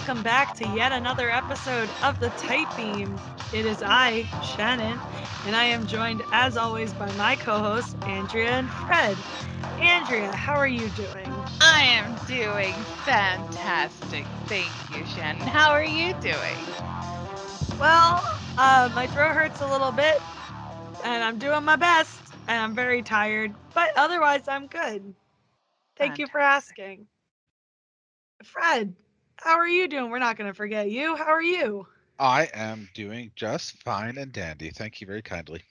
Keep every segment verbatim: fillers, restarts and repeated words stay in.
welcome back to yet another episode of the Tightbeam. It is I, Shannon, and I am joined as always by my co-hosts, Andrea and Fred. Andrea, how are you doing? I am doing fantastic. Thank you, Shannon. How are you doing? Well, uh, my throat hurts a little bit, and I'm doing my best, and I'm very tired, but otherwise I'm good. Thank fantastic. you for asking. Fred, how are you doing? We're not going to forget you. How are you? I am doing just fine and dandy. Thank you very kindly.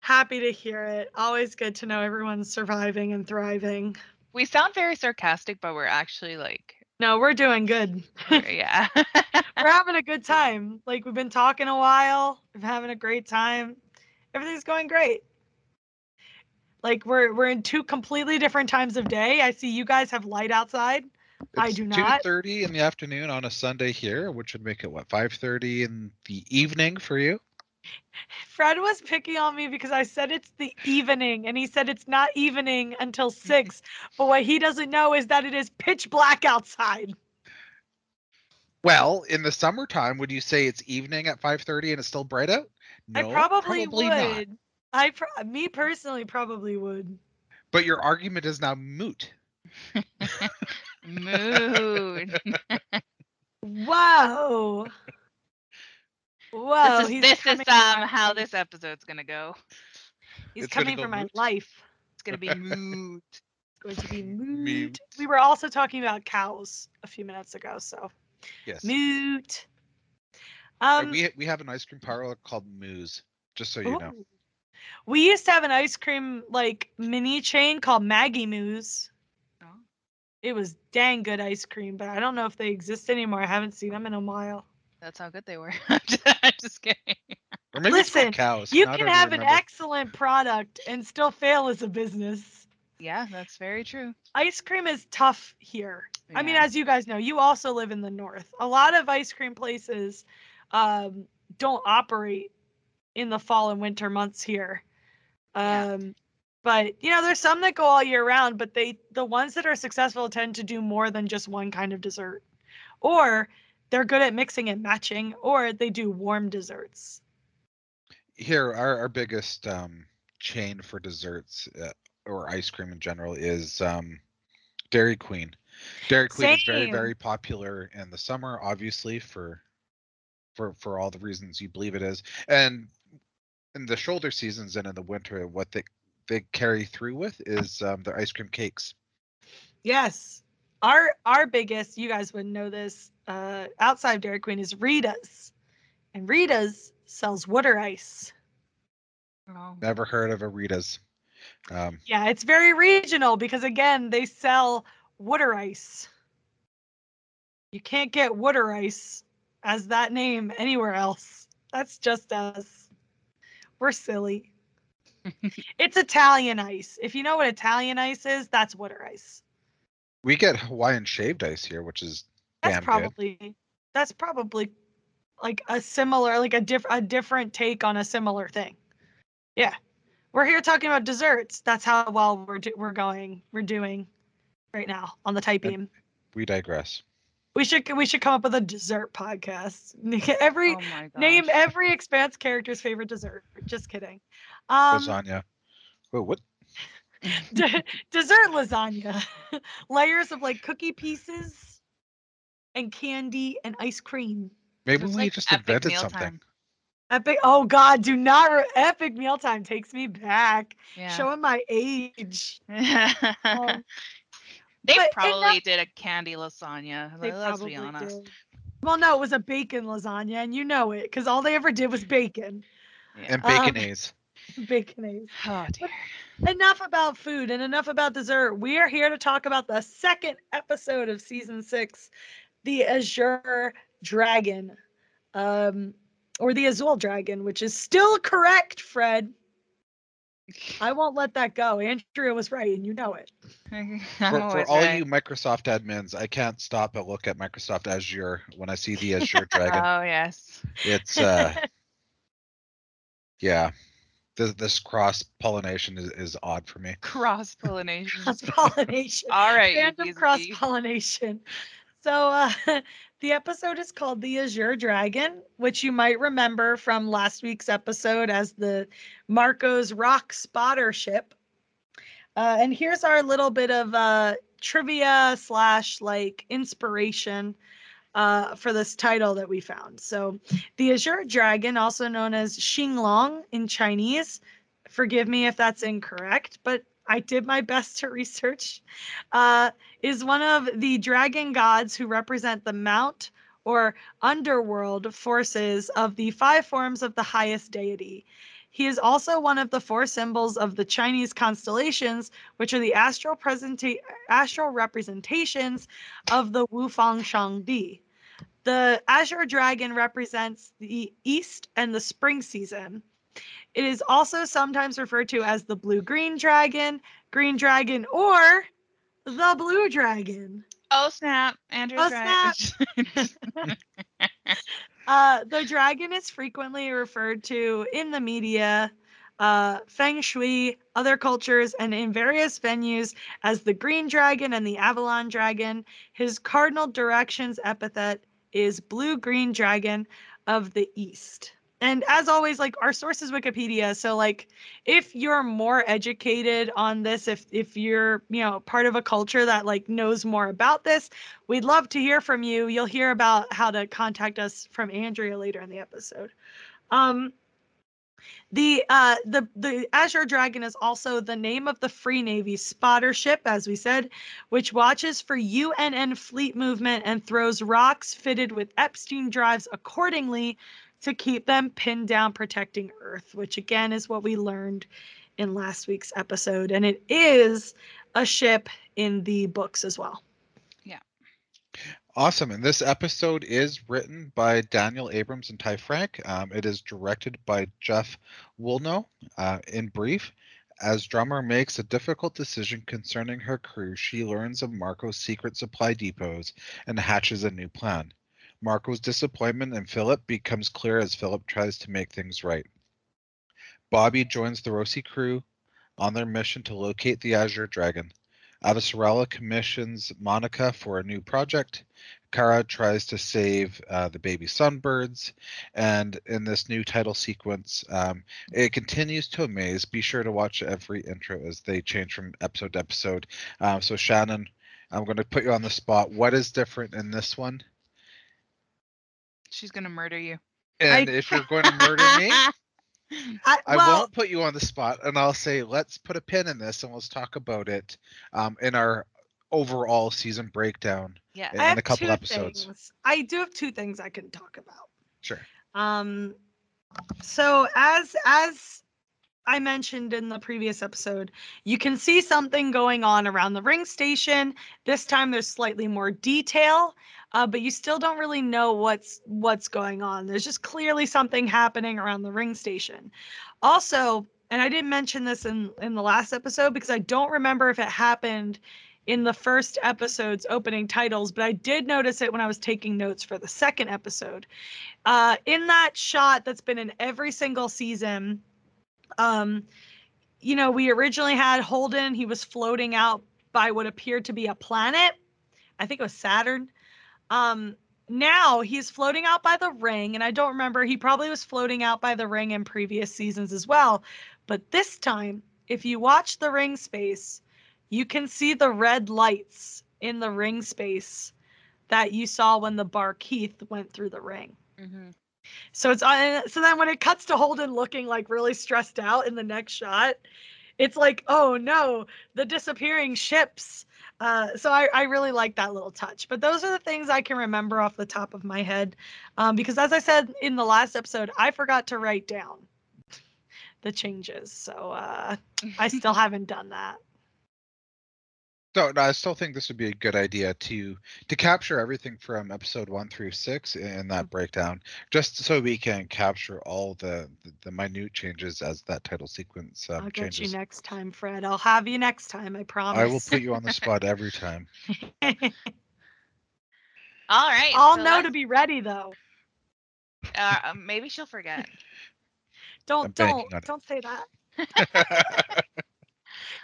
Happy to hear it. Always good to know everyone's surviving and thriving. We sound very sarcastic, but we're actually like... No, we're doing good. Yeah. We're having a good time. Like, we've been talking a while. We're having a great time. Everything's going great. Like, we're we're in two completely different times of day. I see you guys have light outside. It's I do not. two thirty in the afternoon on a Sunday here, which would make it, what, five thirty in the evening for you? Fred was picking on me because I said it's the evening, and he said it's not evening until six. But what he doesn't know is that it is pitch black outside. Well, in the summertime, would you say it's evening at five thirty and it's still bright out? No, I probably, probably would. Not. I pro- me personally probably would. But your argument is now moot. Mood. Whoa. Whoa. This is, this is um, how this episode's going to go. He's it's coming go for moot. my life. It's going to be mood. It's going to be mood. We were also talking about cows a few minutes ago, so. Yes. Mood. Um, we, we have an ice cream parlor called Moose, just so you ooh. know. We used to have an ice cream, like, mini chain called Maggie Moose. It was dang good ice cream, but I don't know if they exist anymore. I haven't seen them in a while. That's how good they were. I'm just kidding. Listen, cows. you Not can have remember. an excellent product and still fail as a business. Yeah, that's very true. Ice cream is tough here. Yeah. I mean, as you guys know, you also live in the north. A lot of ice cream places um, don't operate in the fall and winter months here. Um, yeah. But, you know, there's some that go all year round, but they the ones that are successful tend to do more than just one kind of dessert. Or they're good at mixing and matching, or they do warm desserts. Here, our, our biggest um, chain for desserts uh, or ice cream in general is um, Dairy Queen. Dairy Queen Same. is very, very popular in the summer, obviously, for for for all the reasons you believe it is. And in the shoulder seasons and in the winter, what they... they carry through with is um, their ice cream cakes. Yes. Our our biggest, you guys wouldn't know this, uh, outside of Dairy Queen is Rita's. And Rita's sells water ice. Oh. Never heard of a Rita's. Um, yeah, it's very regional because, again, they sell water ice. You can't get water ice as that name anywhere else. That's just us. We're silly. It's Italian ice. If you know what Italian ice is, that's water ice. We get Hawaiian shaved ice here, which is that's damn probably good. That's probably like a similar, like a diff a different take on a similar thing. Yeah, we're here talking about desserts. That's how well we're do- we're going we're doing right now on the Type Beam. We digress. We should we should come up with a dessert podcast. Every oh name every Expanse character's favorite dessert. Just kidding. Um, lasagna. Whoa, what? d- dessert lasagna. Layers of like cookie pieces and candy and ice cream. Maybe just we like just invented something. Time. Epic. Oh, God, do not. Re- epic mealtime takes me back. Yeah. Showing my age. um, They but probably that, did a candy lasagna. They Let's probably be honest. Did. Well, no, it was a bacon lasagna, and you know it, because all they ever did was bacon. Yeah. And Baconaise. Um, Baconaise. Oh, dear. But enough about food and enough about dessert. We are here to talk about the second episode of Season six, The Azure Dragon, um, or The Azul Dragon, which is still correct, Fred. I won't let that go. Andrea was right, and you know it. For, for all right. you Microsoft admins, I can't stop and look at Microsoft Azure when I see the Azure Dragon. Oh, yes. It's, uh, yeah, this, this cross-pollination is, is odd for me. Cross-pollination. Cross-pollination. All right. Random cross-pollination. So uh, The episode is called The Azure Dragon, which you might remember from last week's episode as the Marco's Rock Spotter ship. Uh, and here's our little bit of uh, trivia slash like inspiration uh, for this title that we found. So the Azure Dragon, also known as Xinglong in Chinese. Forgive me if that's incorrect, but I did my best to research, uh, is one of the dragon gods who represent the mount or underworld forces of the five forms of the highest deity. He is also one of the four symbols of the Chinese constellations, which are the astral, presenta- astral representations of the Wufang Shangdi. The Azure Dragon represents the east and the spring season. It is also sometimes referred to as the blue-green dragon, green dragon, or the blue dragon. Oh, snap. Andrew's oh, right. Snap. uh, the dragon is frequently referred to in the media, uh, feng shui, other cultures, and in various venues as the green dragon and the Avalon dragon. His cardinal directions epithet is blue-green dragon of the east. And as always, like, our source is Wikipedia. So, like, if you're more educated on this, if if you're, you know, part of a culture that, like, knows more about this, we'd love to hear from you. You'll hear about how to contact us from Andrea later in the episode. Um, the, uh, the, the Azure Dragon is also the name of the Free Navy spotter ship, as we said, which watches for U N N fleet movement and throws rocks fitted with Epstein drives accordingly to keep them pinned down, protecting Earth, which again is what we learned in last week's episode. And it is a ship in the books as well. Yeah. Awesome. And this episode is written by Daniel Abrams and Ty Frank. Um, it is directed by Jeff Woolnough. Uh, in brief, as Drummer makes a difficult decision concerning her crew, she learns of Marco's secret supply depots and hatches a new plan. Marco's disappointment in Philip becomes clear as Philip tries to make things right. Bobby joins the Rosi crew on their mission to locate the Azure Dragon. Avasarala commissions Monica for a new project. Kara tries to save uh, the baby sunbirds. And in this new title sequence, um, it continues to amaze. Be sure to watch every intro as they change from episode to episode. Um, so Shannon, I'm going to put you on the spot. What is different in this one? She's going to murder you. And I, if you're going to murder me, I, well, I won't put you on the spot. And I'll say, let's put a pin in this and let's talk about it um, in our overall season breakdown yeah. in, in a couple episodes. Things. I do have two things I can talk about. Sure. Um, so as as I mentioned in the previous episode, you can see something going on around the ring station. This time there's slightly more detail. Uh, but you still don't really know what's what's going on. There's just clearly something happening around the ring station. Also, and I didn't mention this in, in the last episode because I don't remember if it happened in the first episode's opening titles, but I did notice it when I was taking notes for the second episode. Uh, in that shot that's been in every single season, um, you know, we originally had Holden. He was floating out by what appeared to be a planet. I think it was Saturn. Um, now he's floating out by the ring, and I don't remember, he probably was floating out by the ring in previous seasons as well. But this time, if you watch the ring space, you can see the red lights in the ring space that you saw when the Bar Keith went through the ring. Mm-hmm. So it's, uh, so then when it cuts to Holden looking like really stressed out in the next shot, it's like, oh no, the disappearing ships. Uh, so I, I really like that little touch. But those are the things I can remember off the top of my head. Um, because as I said in the last episode, I forgot to write down the changes. So uh, I still haven't done that. So no, I still think this would be a good idea to to capture everything from episode one through six in that mm-hmm. breakdown, just so we can capture all the, the, the minute changes as that title sequence um, I'll changes. I'll get you next time, Fred. I'll have you next time, I promise. I will put you on the spot every time. All right. I'll so know that's... to be ready, though. Uh, maybe she'll forget. don't, I'm don't, don't say that.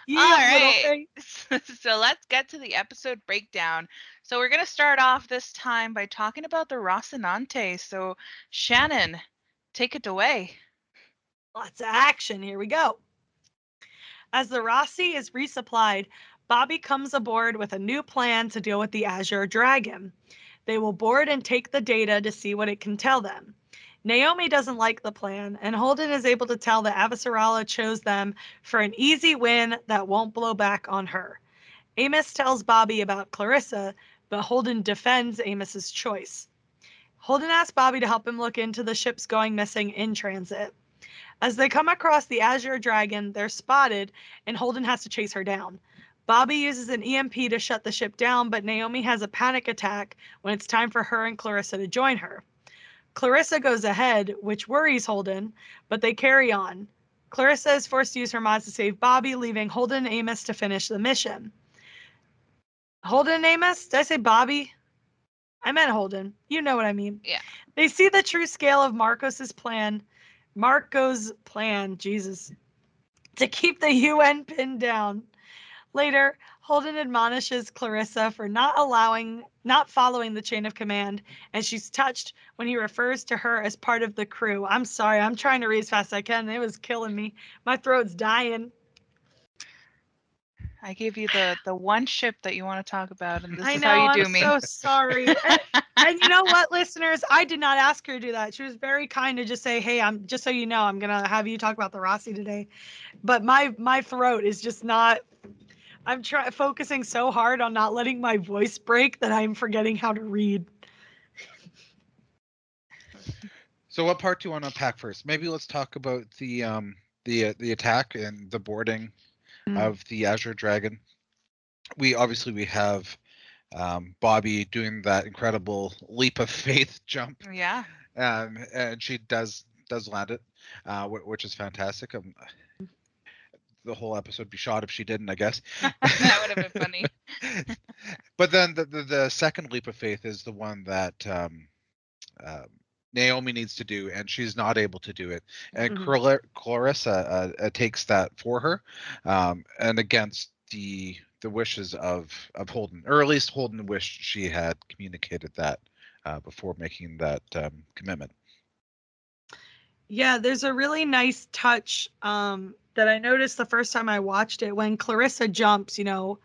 Yeah, all right. So let's get to the episode breakdown. So we're going to start off this time by talking about the Rocinante. So Shannon, take it away. Lots of action. Here we go. As the Rossi is resupplied, Bobby comes aboard with a new plan to deal with the Azure Dragon. They will board and take the data to see what it can tell them. Naomi doesn't like the plan, and Holden is able to tell that Avasarala chose them for an easy win that won't blow back on her. Amos tells Bobby about Clarissa, but Holden defends Amos's choice. Holden asks Bobby to help him look into the ships going missing in transit. As they come across the Azure Dragon, they're spotted, and Holden has to chase her down. Bobby uses an E M P to shut the ship down, but Naomi has a panic attack when it's time for her and Clarissa to join her. Clarissa goes ahead, which worries Holden, but they carry on. Clarissa is forced to use her mods to save Bobby, leaving Holden and Amos to finish the mission. Holden and Amos? Did I say Bobby? I meant Holden. You know what I mean. Yeah. They see the true scale of Marcos's plan. Marco's plan, Jesus, to keep the U N pinned down. Later, Holden admonishes Clarissa for not allowing, not following the chain of command, and she's touched when he refers to her as part of the crew. I'm sorry, I'm trying to read as fast as I can. It was killing me. My throat's dying. I gave you the, the one ship that you want to talk about, and this I is know, how you do I'm me. I'm so sorry. and, and you know what, listeners? I did not ask her to do that. She was very kind to just say, hey, I'm just so you know, I'm going to have you talk about the Rossi today. But my my throat is just not... I'm try- focusing so hard on not letting my voice break that I'm forgetting how to read. So what part do you want to unpack first? Maybe let's talk about the um, the uh, the attack and the boarding mm-hmm. of the Azure Dragon. We obviously we have um, Bobby doing that incredible leap of faith jump. Yeah. Um, and she does does land it, uh, w- which is fantastic. Um, the whole episode be shot if she didn't, I guess. That would have been funny. But then the, the the second leap of faith is the one that um, uh, Naomi needs to do, and she's not able to do it. And mm-hmm. Clarissa uh, uh, takes that for her, um, and against the the wishes of, of Holden, or at least Holden wished she had communicated that uh, before making that um, commitment. Yeah, there's a really nice touch um, that I noticed the first time I watched it when Clarissa jumps, you know,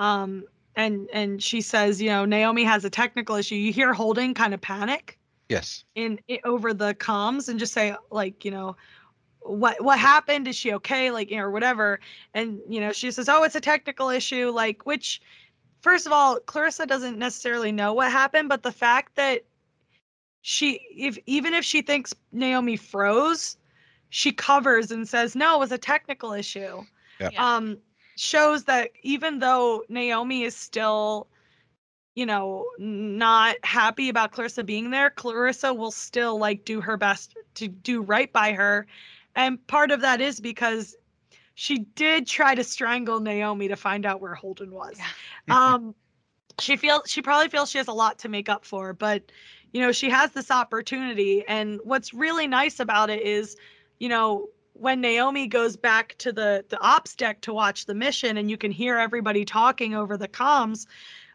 um, and and she says, you know, Naomi has a technical issue. You hear Holden kind of panic. Yes. In, in over the comms and just say, like, you know, what what happened? Is she okay? Like, you know, or whatever. And, you know, she says, oh, it's a technical issue. Like, which, first of all, Clarissa doesn't necessarily know what happened, but the fact that she, if even if she thinks Naomi froze, she covers and says, no, it was a technical issue. Yeah. Um, shows that even though Naomi is still, you know, not happy about Clarissa being there, Clarissa will still like do her best to do right by her. And part of that is because she did try to strangle Naomi to find out where Holden was. Yeah. um, she feels she probably feels she has a lot to make up for, but you know, she has this opportunity. And what's really nice about it is, you know, when Naomi goes back to the, the ops deck to watch the mission and you can hear everybody talking over the comms,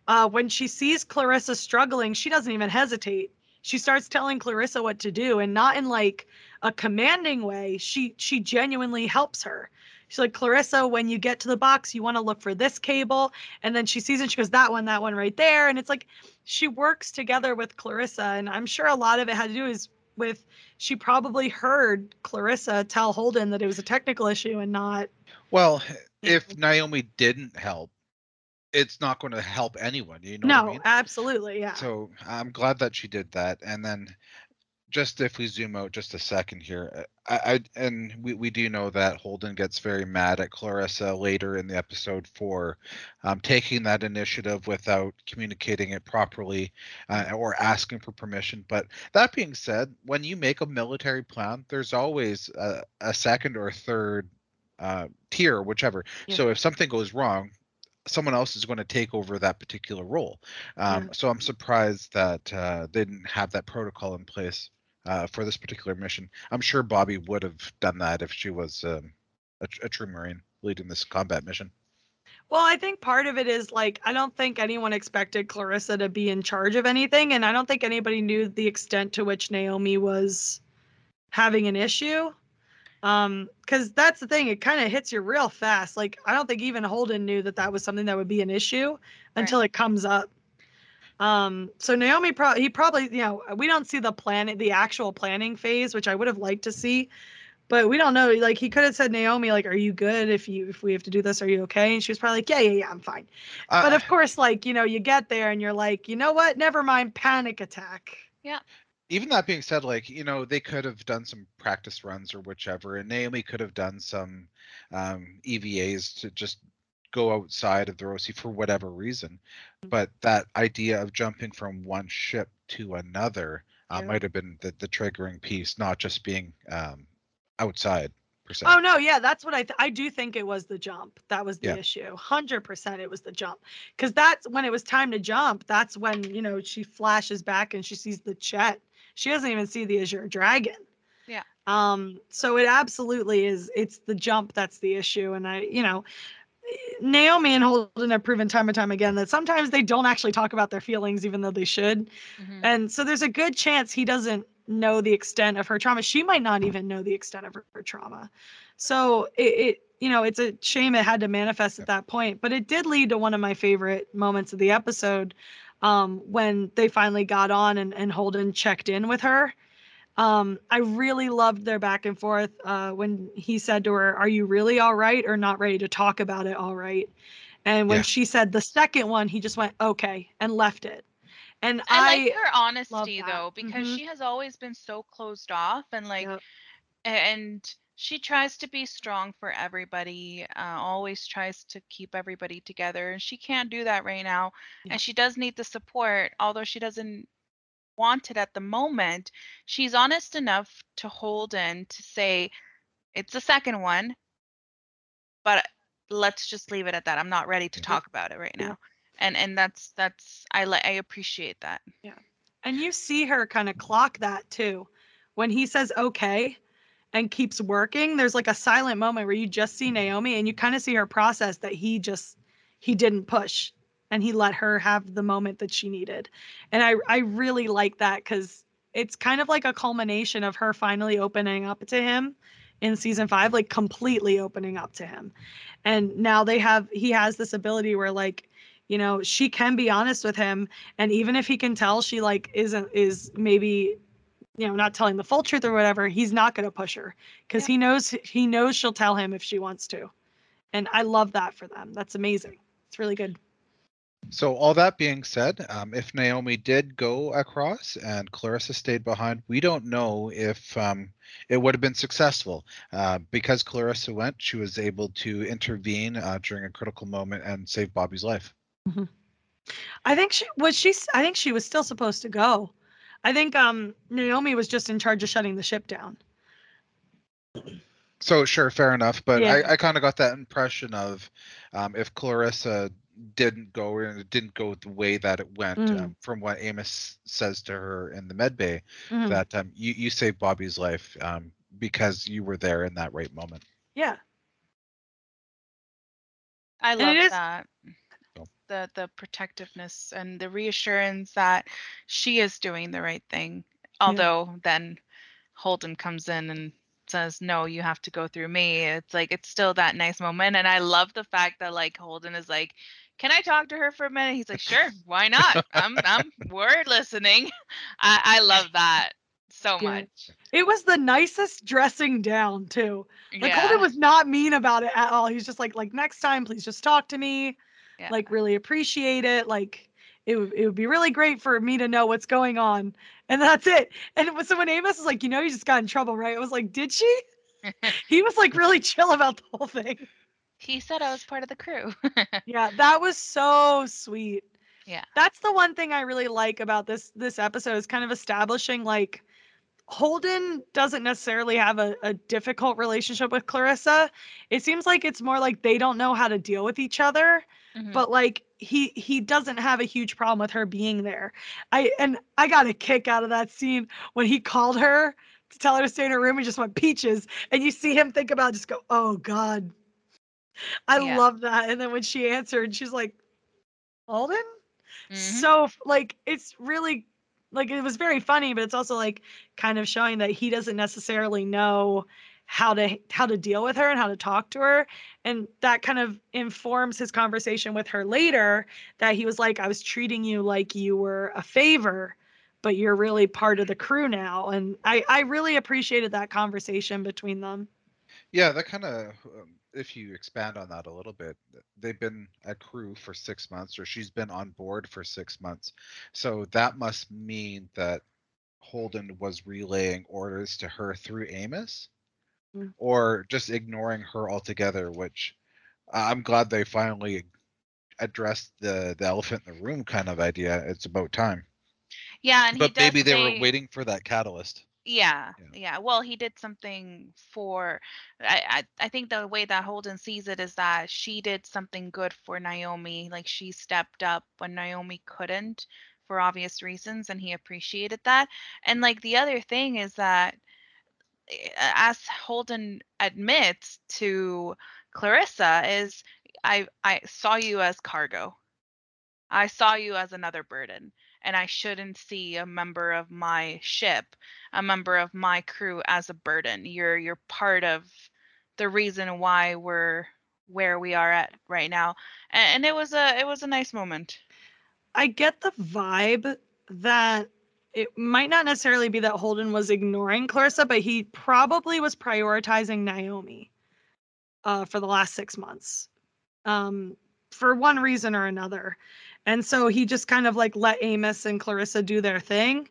uh, when she sees Clarissa struggling, she doesn't even hesitate. She starts telling Clarissa what to do, and not in like a commanding way. She she genuinely helps her. She's like, Clarissa, when you get to the box, you want to look for this cable. And then she sees it. She goes, that one, that one right there. And it's like she works together with Clarissa. And I'm sure a lot of it had to do is with she probably heard Clarissa tell Holden that it was a technical issue and not. Well, if Naomi didn't help, it's not going to help anyone. You know no, what I mean? Absolutely. Yeah. So I'm glad that she did that. And then just if we zoom out just a second here, I, I and we, we do know that Holden gets very mad at Clarissa later in the episode for um, taking that initiative without communicating it properly uh, or asking for permission. But that being said, when you make a military plan, there's always a, a second or third uh, tier, whichever. Yeah. So if something goes wrong, someone else is going to take over that particular role. Um, yeah. So I'm surprised that uh, they didn't have that protocol in place. Uh, for this particular mission, I'm sure Bobby would have done that if she was um, a, a true Marine. leading this combat mission. Well, I think part of it is, like, I don't think anyone expected Clarissa to be in charge of anything, and I don't think anybody knew the extent to which Naomi was having an issue. Um, because that's the thing, it kind of hits you real fast. Like, I don't think even Holden knew that that was something that would be an issue until right. it comes up. Um, so Naomi, pro- he probably, you know, we don't see the plan, the actual planning phase, which I would have liked to see. But we don't know. Like, he could have said, Naomi, like, are you good? If you if we have to do this, are you okay? And she was probably like, yeah, yeah, yeah, I'm fine. Uh, but of course, like, you know, you get there and you're like, you know what? Never mind. Panic attack. Yeah. Even that being said, like, you know, they could have done some practice runs or whichever. And Naomi could have done some um, E V As to just go outside of the R O C I for whatever reason. Mm-hmm. But that idea of jumping from one ship to another uh, yeah. might have been the, the triggering piece, not just being... Um, outside percent. Oh no, yeah, that's what I th- I do think it was the jump that was the yeah. issue. one hundred percent it was the jump, because that's when it was time to jump. That's when, you know, she flashes back and she sees the Chet. She doesn't even see the Azure Dragon. Yeah. Um. So it absolutely is. It's the jump that's the issue, and I, you know, Naomi and Holden have proven time and time again that sometimes they don't actually talk about their feelings, even though they should. Mm-hmm. And so there's a good chance he doesn't know the extent of her trauma. She might not even know the extent of her, her trauma. So it, it, you know, it's a shame it had to manifest at that point, but it did lead to one of my favorite moments of the episode, um, when they finally got on and, and Holden checked in with her. Um, I really loved their back and forth uh, when he said to her, are you really all right or not ready to talk about it all right? And when yeah. she said the second one, he just went, okay, and left it. And I, I like her honesty, though, because mm-hmm. she has always been so closed off, and like, yep. and she tries to be strong for everybody, uh, always tries to keep everybody together, and she can't do that right now. Yep. And she does need the support, although she doesn't want it at the moment. She's honest enough to Holden to say, it's the second one, but let's just leave it at that. I'm not ready to mm-hmm. talk about it right now. Yep. And and that's that's I like I appreciate that. Yeah. And you see her kind of clock that too. When he says okay and keeps working, there's like a silent moment where you just see Naomi and you kind of see her process that he just he didn't push and he let her have the moment that she needed. And I I really like that, cuz it's kind of like a culmination of her finally opening up to him in season five, like completely opening up to him. And now they have he has this ability where, like, you know, she can be honest with him. And even if he can tell she like isn't is maybe, you know, not telling the full truth or whatever, he's not going to push her because yeah. he knows he knows she'll tell him if she wants to. And I love that for them. That's amazing. It's really good. So all that being said, um, if Naomi did go across and Clarissa stayed behind, we don't know if um, it would have been successful. Uh, because Clarissa went, she was able to intervene uh, during a critical moment and save Bobby's life. Mm-hmm. I think she was she I think she was still supposed to go. I think um, Naomi was just in charge of shutting the ship down. So sure, fair enough. But yeah. I, I kind of got that impression of um, if Clarissa didn't go and it didn't go the way that it went, mm. um, from what Amos says to her in the med bay, mm-hmm. that um, you, you saved Bobby's life um, because you were there in that right moment. Yeah. I love is- that. The, the protectiveness and the reassurance that she is doing the right thing. Although yeah. then Holden comes in and says, no, you have to go through me. It's like, it's still that nice moment. And I love the fact that, like, Holden is like, can I talk to her for a minute? He's like, sure, why not? I'm I'm word listening. I, I love that so yeah. much. It was the nicest dressing down too. Like yeah. Holden was not mean about it at all. He's just like, like next time, please just talk to me. Yeah. Like, really appreciate it. Like, it, w- it would be really great for me to know what's going on. And that's it. And it was, so when Amos was like, you know, you just got in trouble, right? It was like, did she? He was, like, really chill about the whole thing. He said I was part of the crew. Yeah, that was so sweet. Yeah. That's the one thing I really like about this this episode is kind of establishing, like, Holden doesn't necessarily have a, a difficult relationship with Clarissa. It seems like it's more like they don't know how to deal with each other. Mm-hmm. But, like, he he doesn't have a huge problem with her being there. I and I got a kick out of that scene when he called her to tell her to stay in her room and just went peaches. And you see him think about it, just go, oh, God. I yeah. love that. And then when she answered, she's like, Holden? Mm-hmm. So, like, it's really, like, it was very funny, but it's also, like, kind of showing that he doesn't necessarily know how to how to deal with her and how to talk to her. And that kind of informs his conversation with her later, that he was like, I was treating you like you were a favor, but you're really part of the crew now. And I, I really appreciated that conversation between them. Yeah, that kind of, um, if you expand on that a little bit, they've been a crew for six months, or she's been on board for six months. So that must mean that Holden was relaying orders to her through Amos, mm-hmm. or just ignoring her altogether, which uh, I'm glad they finally addressed the, the elephant in the room kind of idea. It's about time. Yeah, and but he maybe they say, were waiting for that catalyst. Yeah, yeah, yeah. Well, he did something for. I, I, I think the way that Holden sees it is that she did something good for Naomi. Like, she stepped up when Naomi couldn't, for obvious reasons, and he appreciated that. And like, the other thing is that, as Holden admits to Clarissa, is I, I saw you as cargo. I saw you as another burden. And I shouldn't see a member of my ship, a member of my crew, as a burden. You're you're part of the reason why we're where we are at right now. And, and it was a it was a nice moment. I get the vibe that it might not necessarily be that Holden was ignoring Clarissa, but he probably was prioritizing Naomi uh, for the last six months. Um, for one reason or another. And so he just kind of like let Amos and Clarissa do their thing.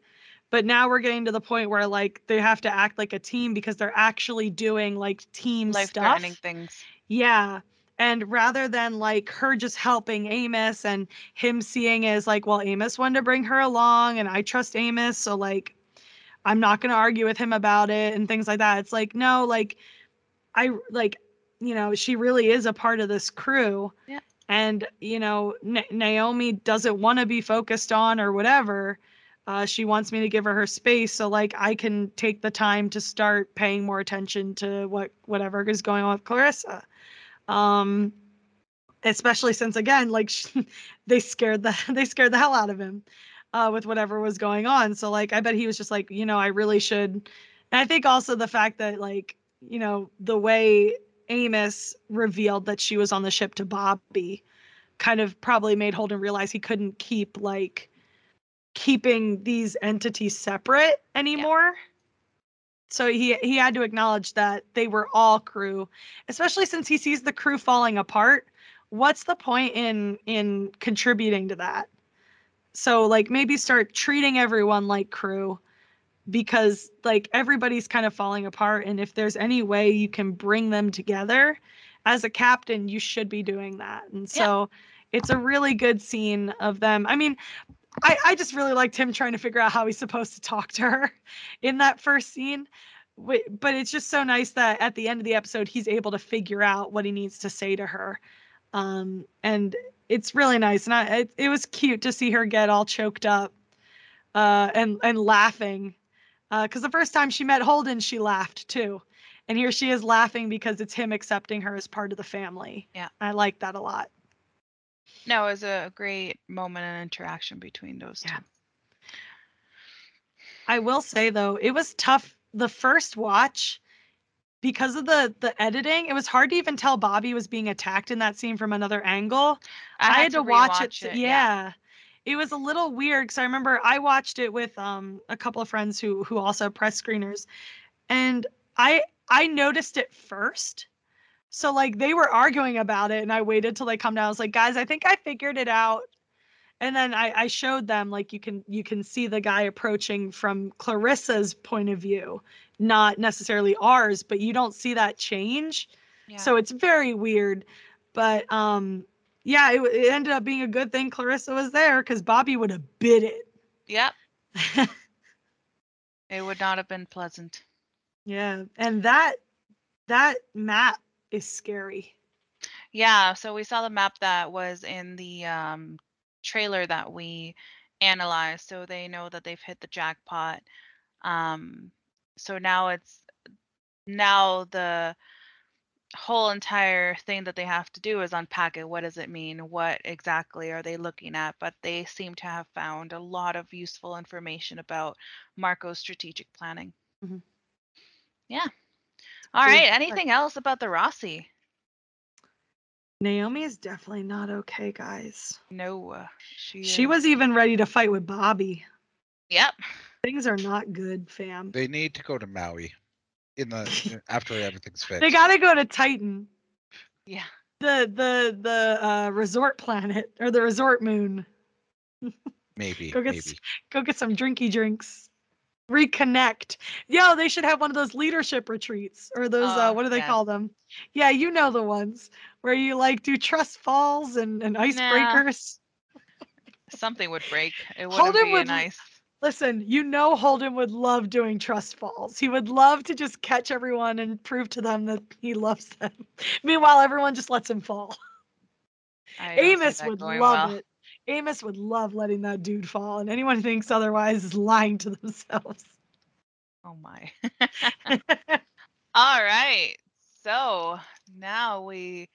But now we're getting to the point where like they have to act like a team, because they're actually doing like team stuff. Life-threatening things. Yeah. And rather than like her just helping Amos and him seeing as like, well, Amos wanted to bring her along and I trust Amos, so like I'm not going to argue with him about it and things like that. It's like, no, like I like, you know, she really is a part of this crew. Yeah. And, you know, Na- Naomi doesn't want to be focused on or whatever. Uh, she wants me to give her her space. So, like, I can take the time to start paying more attention to what whatever is going on with Clarissa. Um, especially since, again, like, she, they scared the they scared the hell out of him uh, with whatever was going on. So, like, I bet he was just like, you know, I really should. And I think also the fact that, like, you know, the way Amos revealed that she was on the ship to Bobby kind of probably made Holden realize he couldn't keep like keeping these entities separate anymore. Yeah. So he, he had to acknowledge that they were all crew, especially since he sees the crew falling apart. What's the point in, in contributing to that? So like maybe start treating everyone like crew, because like everybody's kind of falling apart, and if there's any way you can bring them together as a captain, you should be doing that. And so yeah. It's a really good scene of them. I mean, I, I just really liked him trying to figure out how he's supposed to talk to her in that first scene. But it's just so nice that at the end of the episode, he's able to figure out what he needs to say to her. Um, and it's really nice. And I, it, it was cute to see her get all choked up uh, and, and laughing. Because uh, the first time she met Holden, she laughed too. And here she is laughing because it's him accepting her as part of the family. Yeah. I like that a lot. No, it was a great moment and interaction between those yeah. two. I will say, though, it was tough the first watch because of the, the editing. It was hard to even tell Bobby was being attacked in that scene from another angle. I had, I had to, to watch it. it yeah. yeah. It was a little weird because I remember I watched it with um, a couple of friends who who also press screeners, and I I noticed it first. So like they were arguing about it, and I waited till they come down. I was like, guys, I think I figured it out. And then I, I showed them like you can you can see the guy approaching from Clarissa's point of view, not necessarily ours, but you don't see that change. Yeah. So it's very weird, but. Um, Yeah, it, it ended up being a good thing Clarissa was there, because Bobby would have bit it. Yep. It would not have been pleasant. Yeah, and that that map is scary. Yeah, so we saw the map that was in the um, trailer that we analyzed, so they know that they've hit the jackpot. Um, so now it's now the whole entire thing that they have to do is unpack it. What does it mean? What exactly are they looking at? But they seem to have found a lot of useful information about Marco's strategic planning. Mm-hmm. Yeah. All Dude, right. Anything like, else about the Rossi? Naomi is definitely not okay, guys. No. She, she was even ready to fight with Bobby. Yep. Things are not good, fam. They need to go to Maui. In the after everything's fixed, they gotta go to Titan. Yeah, the the the uh, resort planet or the resort moon. Maybe go get maybe. go get some drinky drinks. Reconnect. Yo, they should have one of those leadership retreats or those oh, uh, what do they yeah. call them? Yeah, you know the ones where you like do trust falls and and icebreakers. No. Something would break. It wouldn't Holden be would, an ice. Listen, you know Holden would love doing trust falls. He would love to just catch everyone and prove to them that he loves them. Meanwhile, everyone just lets him fall. Amos would love well. it. Amos would love letting that dude fall, and anyone who thinks otherwise is lying to themselves. Oh, my. All right. So now we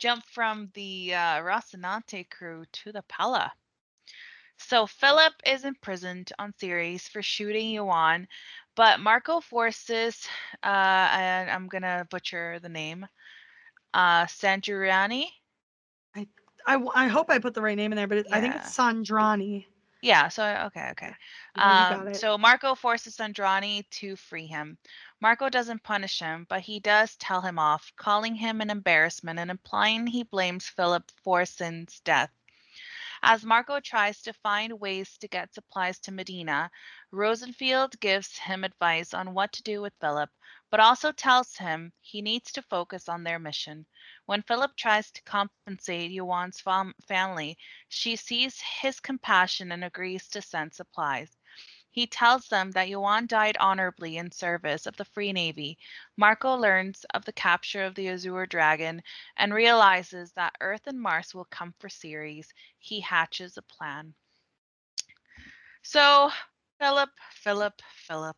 jump from the uh, Rocinante crew to the Pella. So Philip is imprisoned on Ceres for shooting Yuan, but Marco forces, uh, and I'm going to butcher the name, uh, Sanjrani. I, I, I hope I put the right name in there, but it, yeah. I think it's Sanjrani. Yeah, so, okay, okay. Yeah, um, so Marco forces Sanjrani to free him. Marco doesn't punish him, but he does tell him off, calling him an embarrassment and implying he blames Philip for Cyn's death. As Marco tries to find ways to get supplies to Medina, Rosenfeld gives him advice on what to do with Philip, but also tells him he needs to focus on their mission. When Philip tries to compensate Yuan's fam- family, she sees his compassion and agrees to send supplies. He tells them that Yuan died honorably in service of the Free Navy. Marco learns of the capture of the Azure Dragon and realizes that Earth and Mars will come for Ceres. He hatches a plan. So, Philip, Philip, Philip.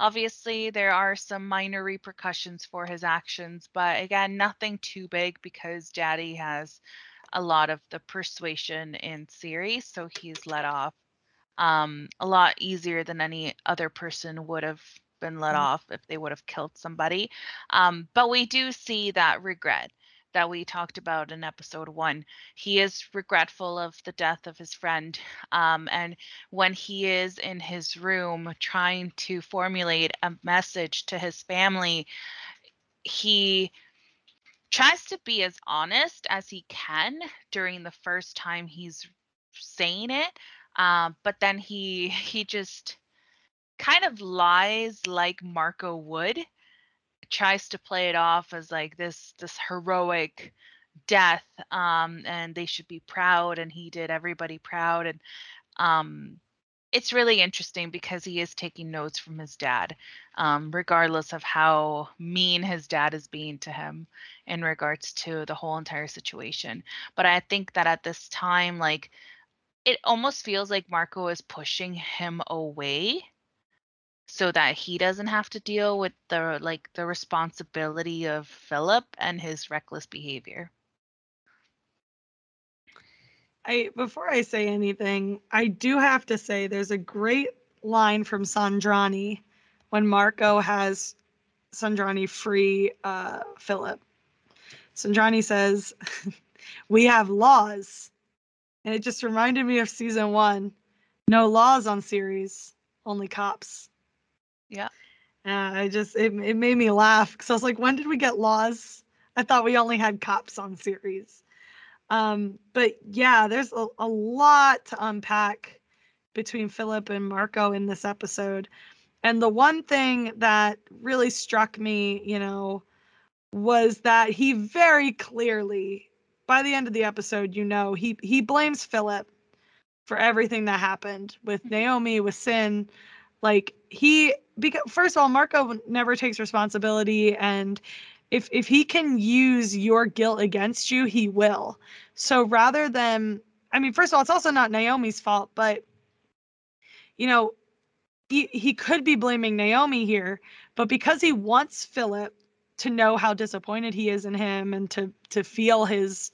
Obviously, there are some minor repercussions for his actions, but again, nothing too big because Daddy has a lot of the persuasion in Ceres, so he's let off. Um, a lot easier than any other person would have been let mm-hmm. off if they would have killed somebody. Um, but we do see that regret that we talked about in episode one. He is regretful of the death of his friend. Um, and when he is in his room trying to formulate a message to his family, he tries to be as honest as he can during the first time he's saying it. Um, but then he he just kind of lies like Marco would, tries to play it off as like this this heroic death, um, and they should be proud, and he did everybody proud, and um, it's really interesting because he is taking notes from his dad, um, regardless of how mean his dad is being to him in regards to the whole entire situation. But I think that at this time, like, it almost feels like Marco is pushing him away so that he doesn't have to deal with the like the responsibility of Philip and his reckless behavior. I before I say anything, I do have to say there's a great line from Sanjrani when Marco has Sanjrani free uh, Philip. Sanjrani says, "We have laws." And it just reminded me of season one. No laws on Ceres, only cops. Yeah. Uh, I just, it, it made me laugh because I was like, when did we get laws? I thought we only had cops on Ceres. Um, but yeah, there's a, a lot to unpack between Philip and Marco in this episode. And the one thing that really struck me, you know, was that he very clearly, by the end of the episode, you know, he he blames Philip for everything that happened with Naomi, with Cyn. Like, he, because first of all, Marco never takes responsibility, and if if he can use your guilt against you, he will. So rather than, I mean, first of all, it's also not Naomi's fault, but you know, he he could be blaming Naomi here, but because he wants Philip to know how disappointed he is in him and to to feel his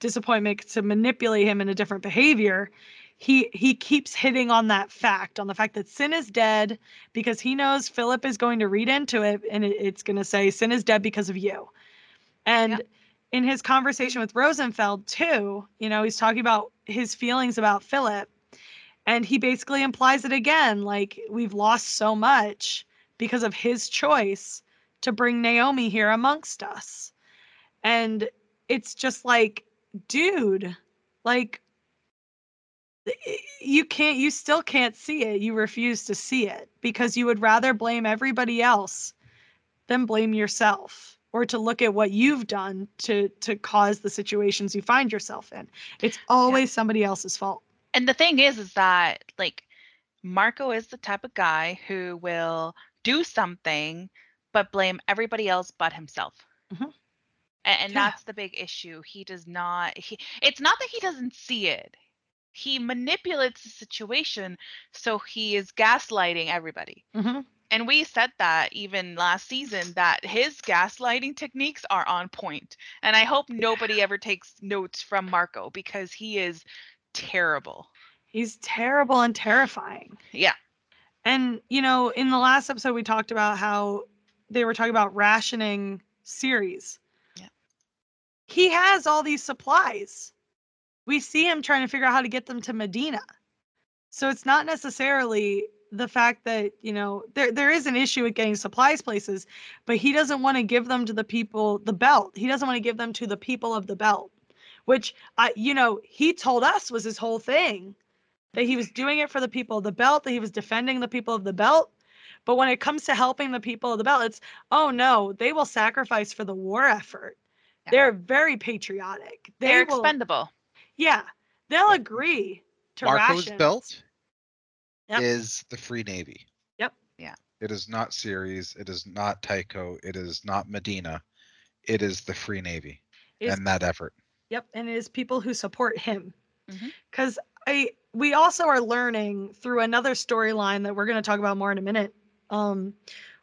disappointment, to manipulate him into different behavior, he he keeps hitting on that fact, on the fact that Cyn is dead, because he knows Philip is going to read into it and it, it's going to say Cyn is dead because of you. And yeah. in his conversation with Rosenfeld too, you know, he's talking about his feelings about Philip, and he basically implies it again, like, we've lost so much because of his choice to bring Naomi here amongst us. And it's just like, dude, like, you can't, you still can't see it. You refuse to see it because you would rather blame everybody else than blame yourself, or to look at what you've done to, to cause the situations you find yourself in. It's always yeah. somebody else's fault. And the thing is, is that, like, Marco is the type of guy who will do something but blame everybody else but himself. Mm-hmm. And, and yeah. that's the big issue. He does not, he, it's not that he doesn't see it. He manipulates the situation, so he is gaslighting everybody. Mm-hmm. And we said that even last season, that his gaslighting techniques are on point. And I hope nobody yeah. ever takes notes from Marco, because he is terrible. He's terrible and terrifying. Yeah. And, you know, in the last episode, we talked about how they were talking about rationing Ceres. Yeah. He has all these supplies. We see him trying to figure out how to get them to Medina. So it's not necessarily the fact that, you know, there there is an issue with getting supplies places, but he doesn't want to give them to the people, the belt. He doesn't want to give them to the people of the belt, which, I, you know, he told us was his whole thing, that he was doing it for the people of the belt, that he was defending the people of the belt. But when it comes to helping the people of the belt, it's, oh, no, they will sacrifice for the war effort. Yeah. They're very patriotic. They They're will, expendable. Yeah, they'll agree to Marco's rations. Belt yep. is the Free Navy. Yep. Yeah. It is not Ceres. It is not Tycho. It is not Medina. It is the Free Navy it's, and that effort. Yep, and it is people who support him. Because mm-hmm. I we also are learning through another storyline that we're going to talk about more in a minute. Um,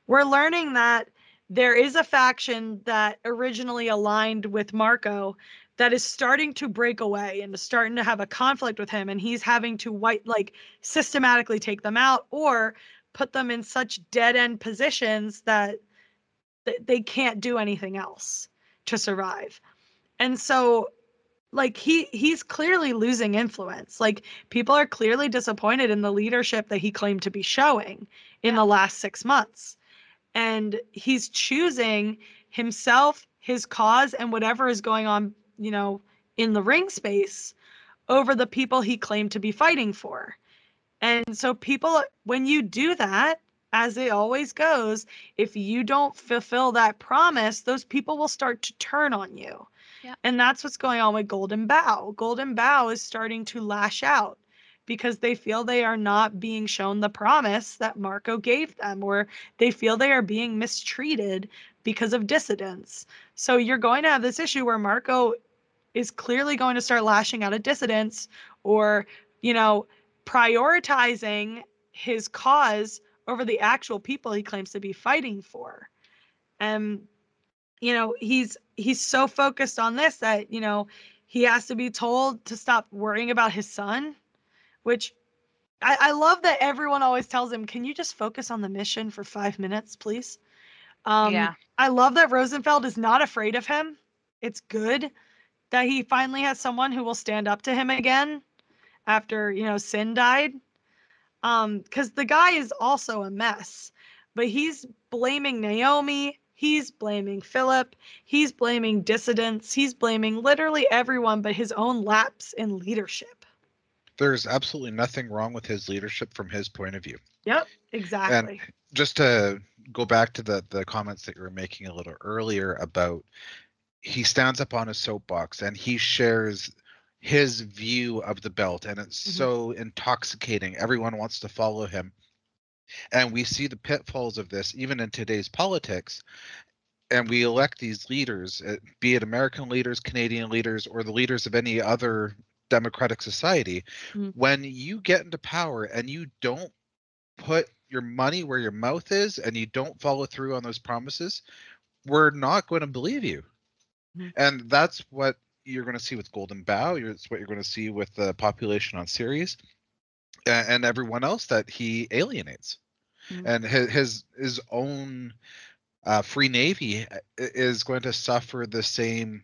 we're learning that there is a faction that originally aligned with Marco that is starting to break away and is starting to have a conflict with him, and he's having to white like systematically take them out or put them in such dead end positions that th- they can't do anything else to survive. And so, like, he he's clearly losing influence. Like, people are clearly disappointed in the leadership that he claimed to be showing in yeah. the last six months. And he's choosing himself, his cause, and whatever is going on, you know, in the ring space over the people he claimed to be fighting for. And so people, when you do that, as it always goes, if you don't fulfill that promise, those people will start to turn on you. Yeah. And that's what's going on with Golden Bough. Golden Bough is starting to lash out because they feel they are not being shown the promise that Marco gave them, or they feel they are being mistreated because of dissidents. So you're going to have this issue where Marco is clearly going to start lashing out at dissidents, or, you know, prioritizing his cause over the actual people he claims to be fighting for. And, you know, he's he's so focused on this that, you know, he has to be told to stop worrying about his son, which I, I love that everyone always tells him, can you just focus on the mission for five minutes, please? Um, yeah. I love that Rosenfeld is not afraid of him. It's good that he finally has someone who will stand up to him again after, you know, Cyn died. Um, because the guy is also a mess, but he's blaming Naomi. He's blaming Philip. He's blaming dissidents. He's blaming literally everyone but his own lapse in leadership. There's absolutely nothing wrong with his leadership from his point of view. Yep, exactly. And just to go back to the, the comments that you were making a little earlier about he stands up on a soapbox and he shares his view of the belt, and it's mm-hmm. so intoxicating. Everyone wants to follow him. And we see the pitfalls of this even in today's politics. And we elect these leaders, be it American leaders, Canadian leaders, or the leaders of any other democratic society. Mm-hmm. When you get into power and you don't put your money where your mouth is and you don't follow through on those promises, we're not going to believe you. And that's what you're going to see with Golden Bough. It's what you're going to see with the population on Ceres and, and everyone else that he alienates. Mm-hmm. And his, his, his own uh, Free Navy is going to suffer the same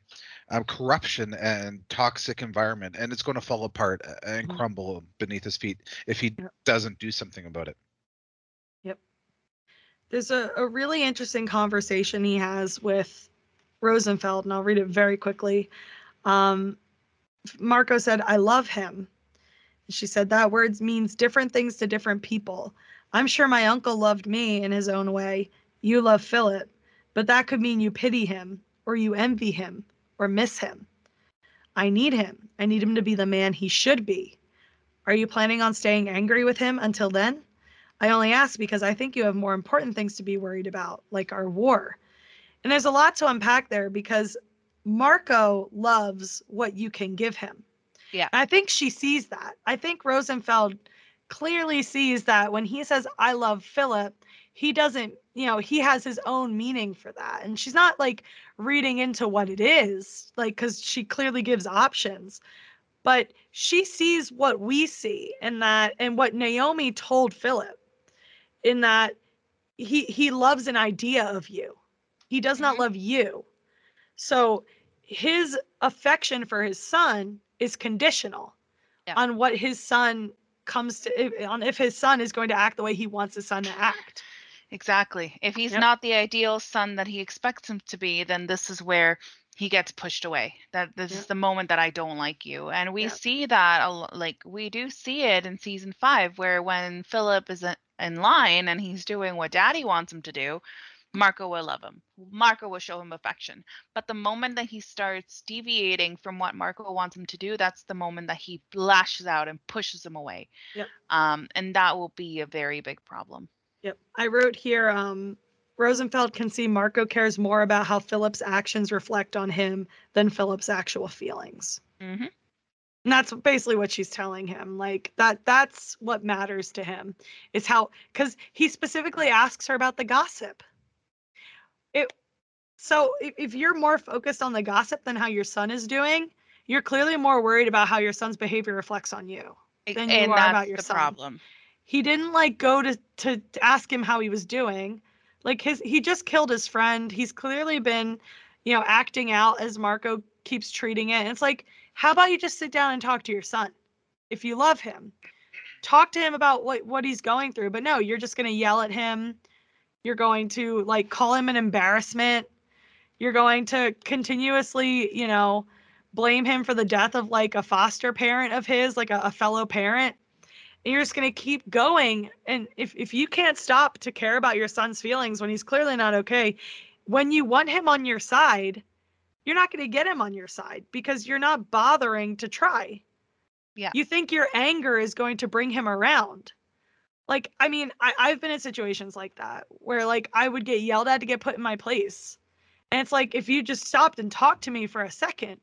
um, corruption and toxic environment. And it's going to fall apart and mm-hmm. crumble beneath his feet if he yep. doesn't do something about it. Yep. There's a, a really interesting conversation he has with Rosenfeld, and I'll read it very quickly. Um, Marco said, "I love him." She said, "That word means different things to different people. I'm sure my uncle loved me in his own way. You love Philip, but that could mean you pity him, or you envy him, or miss him. I need him. I need him to be the man he should be. Are you planning on staying angry with him until then? I only ask because I think you have more important things to be worried about, like our war." And there's a lot to unpack there, because Marco loves what you can give him. Yeah. And I think she sees that. I think Rosenfeld clearly sees that when he says, "I love Philip," he doesn't, you know, he has his own meaning for that. And she's not like reading into what it is, like, because she clearly gives options. But she sees what we see in that, and what Naomi told Philip, in that he he loves an idea of you. He does not love you. So his affection for his son is conditional yeah. on what his son comes to, on if his son is going to act the way he wants his son to act. Exactly. If he's yep. not the ideal son that he expects him to be, then this is where he gets pushed away. That this yep. is the moment that I don't like you. And we yep. see that, like, we do see it in season five, where when Philip is in line and he's doing what daddy wants him to do, Marco will love him. Marco will show him affection. But the moment that he starts deviating from what Marco wants him to do, that's the moment that he lashes out and pushes him away. Yep. Um, and that will be a very big problem. Yep. I wrote here, um, Rosenfeld can see Marco cares more about how Philip's actions reflect on him than Philip's actual feelings. Mm-hmm. And that's basically what she's telling him. Like, that that's what matters to him, is how, because he specifically asks her about the gossip. It, so if you're more focused on the gossip than how your son is doing, you're clearly more worried about how your son's behavior reflects on you than you and are that's about your the son. Problem. He didn't like go to, to ask him how he was doing. Like his, he just killed his friend. He's clearly been, you know, acting out as Marco keeps treating it. And it's like, how about you just sit down and talk to your son? If you love him, talk to him about what, what he's going through. But no, you're just going to yell at him. You're going to, like, call him an embarrassment. You're going to continuously, you know, blame him for the death of, like, a foster parent of his, like a, a fellow parent. And you're just going to keep going. And if, if you can't stop to care about your son's feelings when he's clearly not okay, when you want him on your side, you're not going to get him on your side because you're not bothering to try. Yeah. You think your anger is going to bring him around. Like, I mean, I, I've been in situations like that where, like, I would get yelled at to get put in my place. And it's like, if you just stopped and talked to me for a second,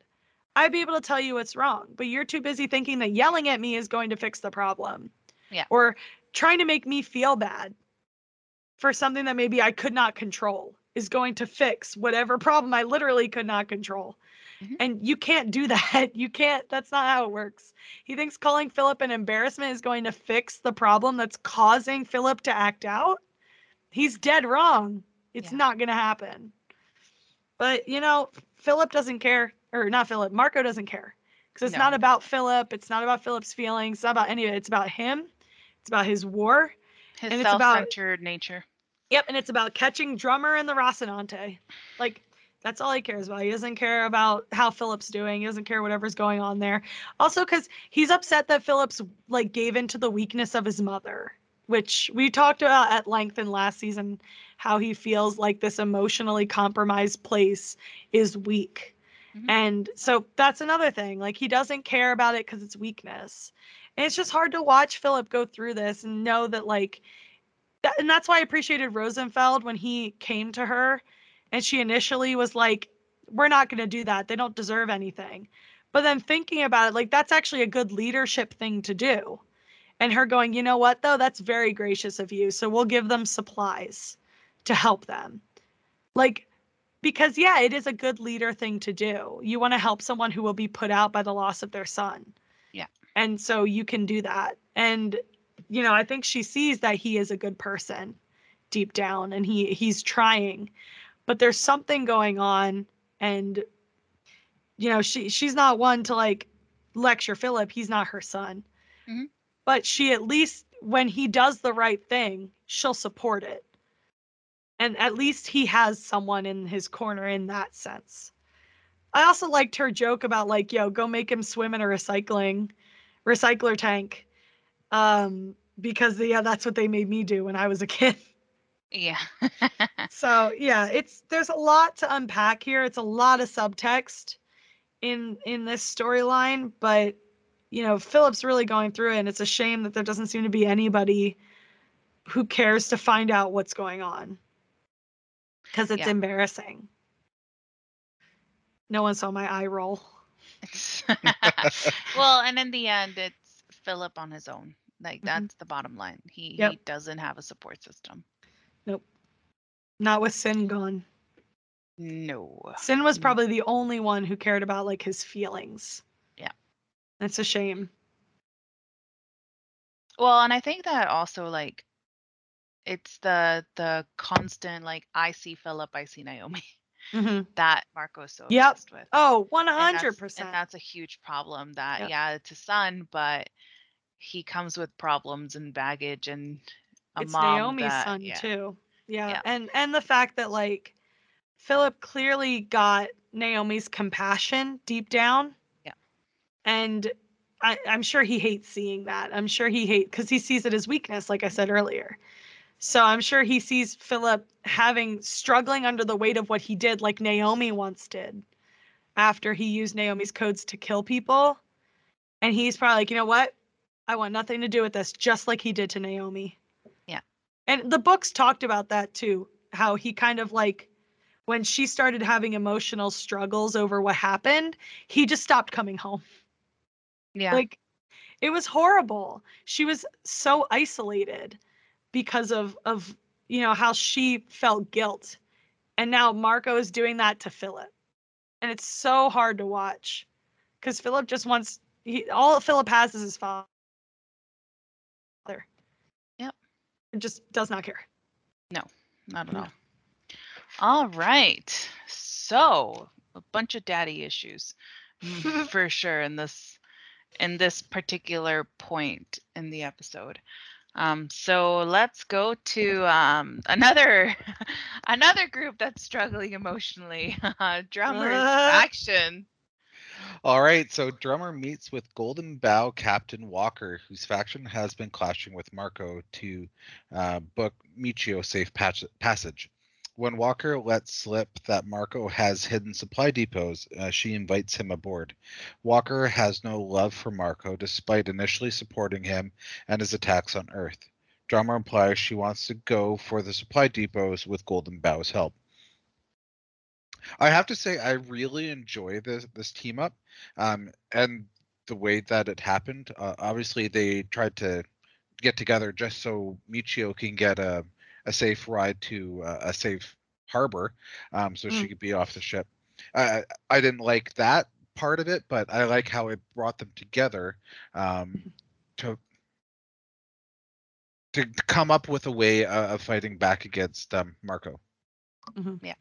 I'd be able to tell you what's wrong. But you're too busy thinking that yelling at me is going to fix the problem. Yeah. Or trying to make me feel bad for something that maybe I could not control is going to fix whatever problem I literally could not control. Mm-hmm. And you can't do that. You can't. That's not how it works. He thinks calling Philip an embarrassment is going to fix the problem that's causing Philip to act out. He's dead wrong. It's yeah. not going to happen. But, you know, Philip doesn't care. Or not Philip. Marco doesn't care. Because it's no. not about Philip. It's not about Philip's feelings. It's not about any of it. It's about him. It's about his war. His and self-centered it's about, nature. Yep. And it's about catching Drummer and the Rocinante. Like, that's all he cares about. He doesn't care about how Philip's doing. He doesn't care whatever's going on there. Also, because he's upset that Philip's, like, gave into the weakness of his mother, which we talked about at length in last season, how he feels like this emotionally compromised place is weak. Mm-hmm. And so that's another thing. Like, he doesn't care about it because it's weakness. And it's just hard to watch Philip go through this and know that, like, that, and that's why I appreciated Rosenfeld when he came to her. And she initially was like, we're not going to do that. They don't deserve anything. But then thinking about it, like, that's actually a good leadership thing to do. And her going, you know what, though? That's very gracious of you. So we'll give them supplies to help them. Like, Because, yeah, it is a good leader thing to do. You want to help someone who will be put out by the loss of their son. Yeah. And so you can do that. And, you know, I think she sees that he is a good person deep down, and he he's trying. But there's something going on, and, you know, she she's not one to, like, lecture Philip. He's not her son. Mm-hmm. But she at least, when he does the right thing, she'll support it. And at least he has someone in his corner in that sense. I also liked her joke about, like, yo, go make him swim in a recycling, recycler tank. Um, because, yeah, that's what they made me do when I was a kid. Yeah. So, yeah, it's there's a lot to unpack here. It's a lot of subtext in in this storyline. But, you know, Philip's really going through it, and it's a shame that there doesn't seem to be anybody who cares to find out what's going on. Because it's yeah. embarrassing. No one saw my eye roll. Well, and in the end, it's Philip on his own. Like, that's mm-hmm. the bottom line. He, yep. he doesn't have a support system. Nope. Not with Cyn gone. No. Cyn was probably the only one who cared about, like, his feelings. Yeah. That's a shame. Well, and I think that also, like, it's the the constant, like, I see Philip, I see Naomi. Mm-hmm. That Marco is so yep. obsessed with. Oh, one hundred percent. And that's, and that's a huge problem that, yep. yeah, it's his son, but he comes with problems and baggage and a it's mom. It's Naomi's that, son, yeah. too. Yeah. yeah. And and the fact that, like, Philip clearly got Naomi's compassion deep down. Yeah. And I, I'm sure he hates seeing that. I'm sure he hates, because he sees it as weakness, like I said earlier. So I'm sure he sees Philip having struggling under the weight of what he did, like Naomi once did after he used Naomi's codes to kill people. And he's probably like, you know what? I want nothing to do with this, just like he did to Naomi. Yeah. And the books talked about that, too, how he kind of like when she started having emotional struggles over what happened, he just stopped coming home. Yeah. Like it was horrible. She was so isolated. Because of, of, you know, how she felt guilt. And now Marco is doing that to Philip. And it's so hard to watch. Because Philip just wants, he, all Philip has is his father. Yep. And just does not care. No, not at all. No. All right. So, a bunch of daddy issues. For sure in this, in this particular point in the episode. Um, so let's go to um, another another group that's struggling emotionally. Uh, Drummer's uh. faction. All right, so Drummer meets with Golden Bough Captain Walker, whose faction has been clashing with Marco to uh, book Michio safe patch- passage. When Walker lets slip that Marco has hidden supply depots, uh, she invites him aboard. Walker has no love for Marco, despite initially supporting him and his attacks on Earth. Drummer implies she wants to go for the supply depots with Golden Bough's help. I have to say, I really enjoy this this team up um, and the way that it happened. Uh, obviously, they tried to get together just so Michio can get a a safe ride to uh, a safe harbor um, so mm. she could be off the ship. Uh, I didn't like that part of it, but I like how it brought them together um, to to come up with a way uh, of fighting back against um, Marco. Mm-hmm. Yeah.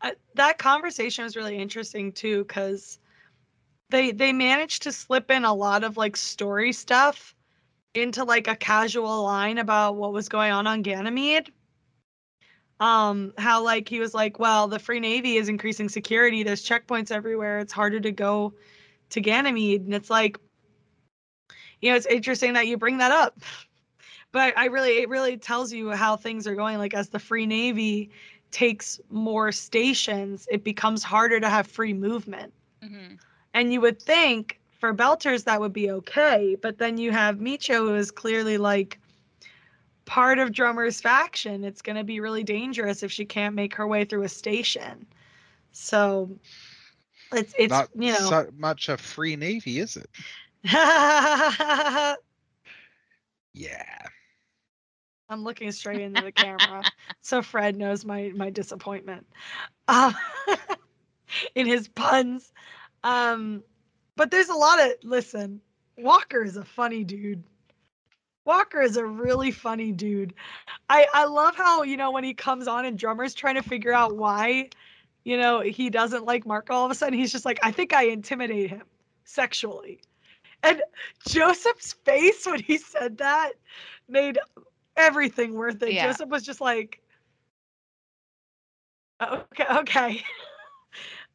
Uh, that conversation was really interesting, too, because they, they managed to slip in a lot of, like, story stuff into like a casual line about what was going on on Ganymede. Um, how like he was like, well, the Free Navy is increasing security. There's checkpoints everywhere. It's harder to go to Ganymede. And it's like, you know, it's interesting that you bring that up. But I really, it really tells you how things are going. Like as the Free Navy takes more stations, it becomes harder to have free movement. Mm-hmm. And you would think, for Belters, that would be okay. But then you have Michio, who is clearly, like, part of Drummer's faction. It's going to be really dangerous if she can't make her way through a station. So, it's, it's Not you know. Not so much a Free Navy, is it? Yeah. I'm looking straight into the camera, so Fred knows my my disappointment uh, in his puns. Um, but there's a lot of listen. Walker is a funny dude. Walker is a really funny dude. I I love how you know when he comes on and Drummer's trying to figure out why, you know, he doesn't like Marco. All of a sudden, he's just like, I think I intimidate him sexually, and Joseph's face when he said that made everything worth it. Yeah. Joseph was just like, okay, okay.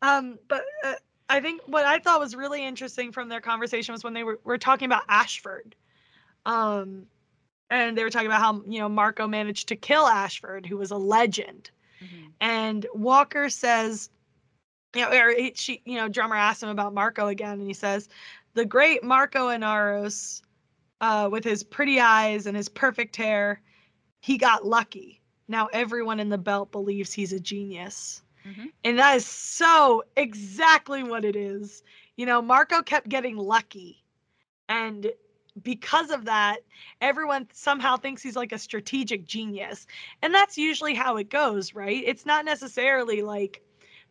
um, but uh, I think what I thought was really interesting from their conversation was when they were, were talking about Ashford. Um, and they were talking about how, you know, Marco managed to kill Ashford, who was a legend. Mm-hmm. And Walker says, you know, or she, you know, Drummer asked him about Marco again, and he says, the great Marco Inaros, Uh, with his pretty eyes and his perfect hair, he got lucky. Now everyone in the belt believes he's a genius. Mm-hmm. And that is so exactly what it is. You know, Marco kept getting lucky. And because of that, everyone somehow thinks he's like a strategic genius. And that's usually how it goes, right? It's not necessarily like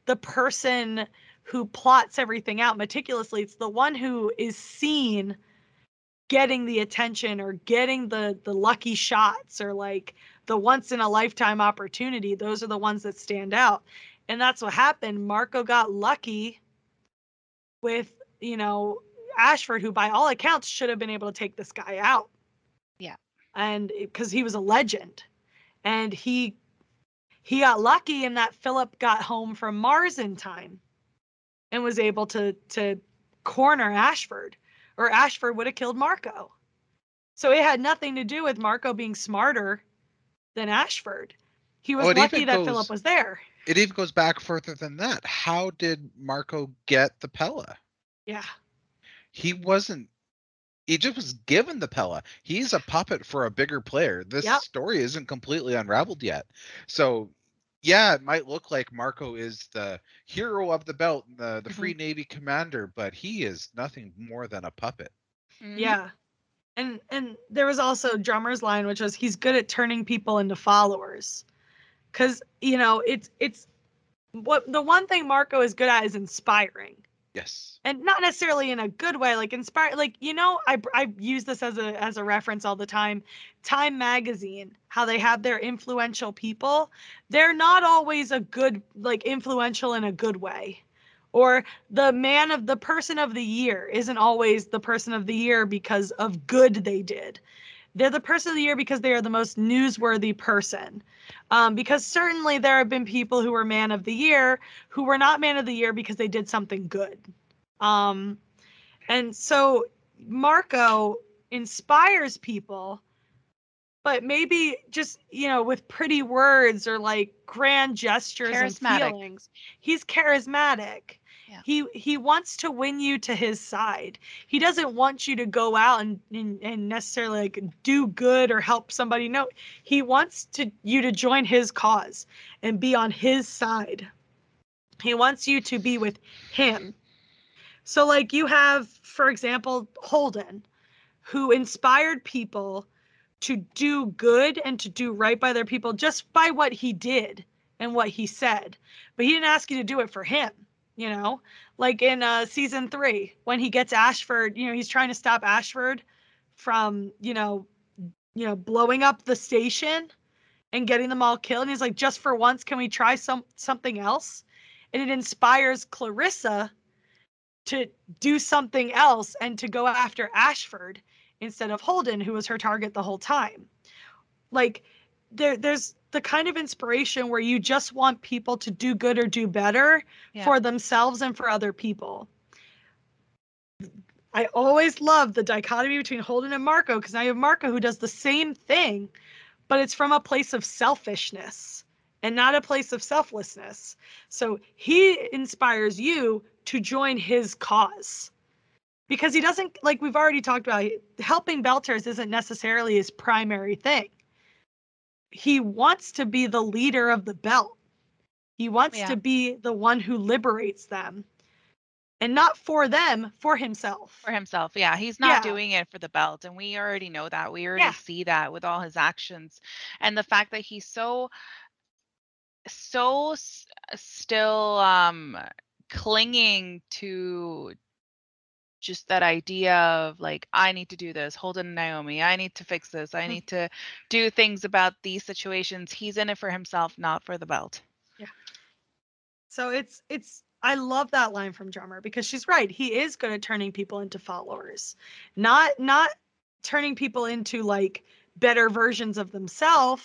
the person who plots everything out meticulously. It's the one who is seen getting the attention or getting the the lucky shots or like the once in a lifetime opportunity. Those are the ones that stand out. And that's what happened. Marco got lucky with, you know, Ashford, who by all accounts should have been able to take this guy out. Yeah. And because he was a legend and he he got lucky in that Philip got home from Mars in time and was able to to corner Ashford. Or Ashford would have killed Marco. So it had nothing to do with Marco being smarter than Ashford. He was oh, lucky that goes, Philip was there. It even goes back further than that. How did Marco get the Pella? Yeah. He wasn't, he just was given the Pella. He's a puppet for a bigger player. This yep. story isn't completely unraveled yet. So yeah, it might look like Marco is the hero of the belt, the, the mm-hmm. Free Navy commander, but he is nothing more than a puppet. Mm-hmm. Yeah. And and there was also Drummer's line, which was he's good at turning people into followers. Because, you know, it's it's what the one thing Marco is good at is inspiring. Yes. And not necessarily in a good way, like inspire, like, you know, I, I use this as a as a reference all the time. Time magazine, how they have their influential people. They're not always a good, like influential in a good way. Or the man of the person of the year isn't always the person of the year because of good they did. They're the person of the year because they are the most newsworthy person. Um, because certainly there have been people who were man of the year who were not man of the year because they did something good. Um, and so Marco inspires people, but maybe just, you know, with pretty words or like grand gestures and feelings. He's charismatic. Yeah. He he wants to win you to his side. He doesn't want you to go out and, and, and necessarily like do good or help somebody. No, he wants to you to join his cause and be on his side. He wants you to be with him. So like you have, for example, Holden, who inspired people to do good and to do right by their people just by what he did and what he said. But he didn't ask you to do it for him. You know, like in uh, season three, when he gets Ashford, you know, he's trying to stop Ashford from, you know, you know, blowing up the station and getting them all killed. And he's like, just for once, can we try some something else? And it inspires Clarissa to do something else and to go after Ashford instead of Holden, who was her target the whole time. Like there, there's. the kind of inspiration where you just want people to do good or do better yeah. for themselves and for other people. I always love the dichotomy between Holden and Marco, because now you have Marco who does the same thing, but it's from a place of selfishness and not a place of selflessness. So he inspires you to join his cause because he doesn't, like we've already talked about, helping Belters isn't necessarily his primary thing. He wants to be the leader of the belt. He wants yeah. to be the one who liberates them. And not for them, for himself. For himself, yeah. He's not yeah. doing it for the belt. And we already know that. We already yeah. see that with all his actions. And the fact that he's so, so s- still um, clinging to just that idea of like, I need to do this, Holden and Naomi, I need to fix this. I need to do things about these situations. He's in it for himself, not for the belt. Yeah. So it's, it's, I love that line from Drummer because she's right. He is good at turning people into followers, not not turning people into like better versions of themselves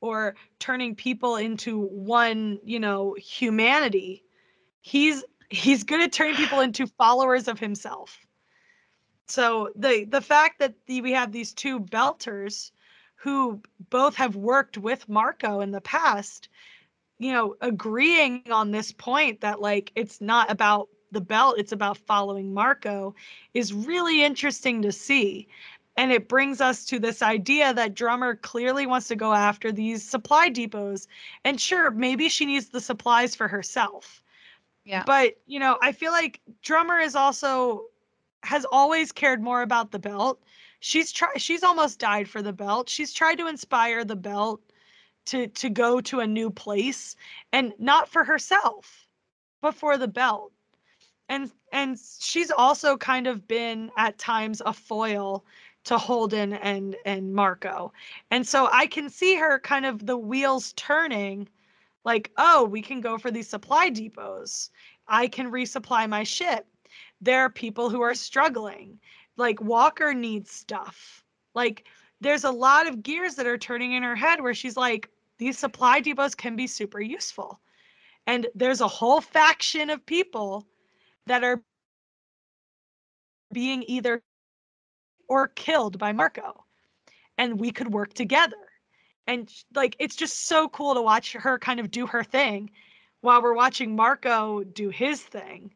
or turning people into one, you know, humanity. He's he's good at turning people into followers of himself. So the the fact that the, we have these two belters who both have worked with Marco in the past, you know, agreeing on this point that like it's not about the belt, it's about following Marco, is really interesting to see. And it brings us to this idea that Drummer clearly wants to go after these supply depots. And sure, maybe she needs the supplies for herself. Yeah. But, you know, I feel like Drummer is also has always cared more about the belt. She's tried she's almost died for the belt. She's tried to inspire the belt to to go to a new place, and not for herself, but for the belt. And and she's also kind of been at times a foil to Holden and and Marco. And so I can see her kind of the wheels turning, like, oh, we can go for these supply depots. I can resupply my ship. There are people who are struggling. Like Walker needs stuff. Like there's a lot of gears that are turning in her head where she's like, these supply depots can be super useful. And there's a whole faction of people that are being either or killed by Marco, and we could work together. And like, it's just so cool to watch her kind of do her thing while we're watching Marco do his thing,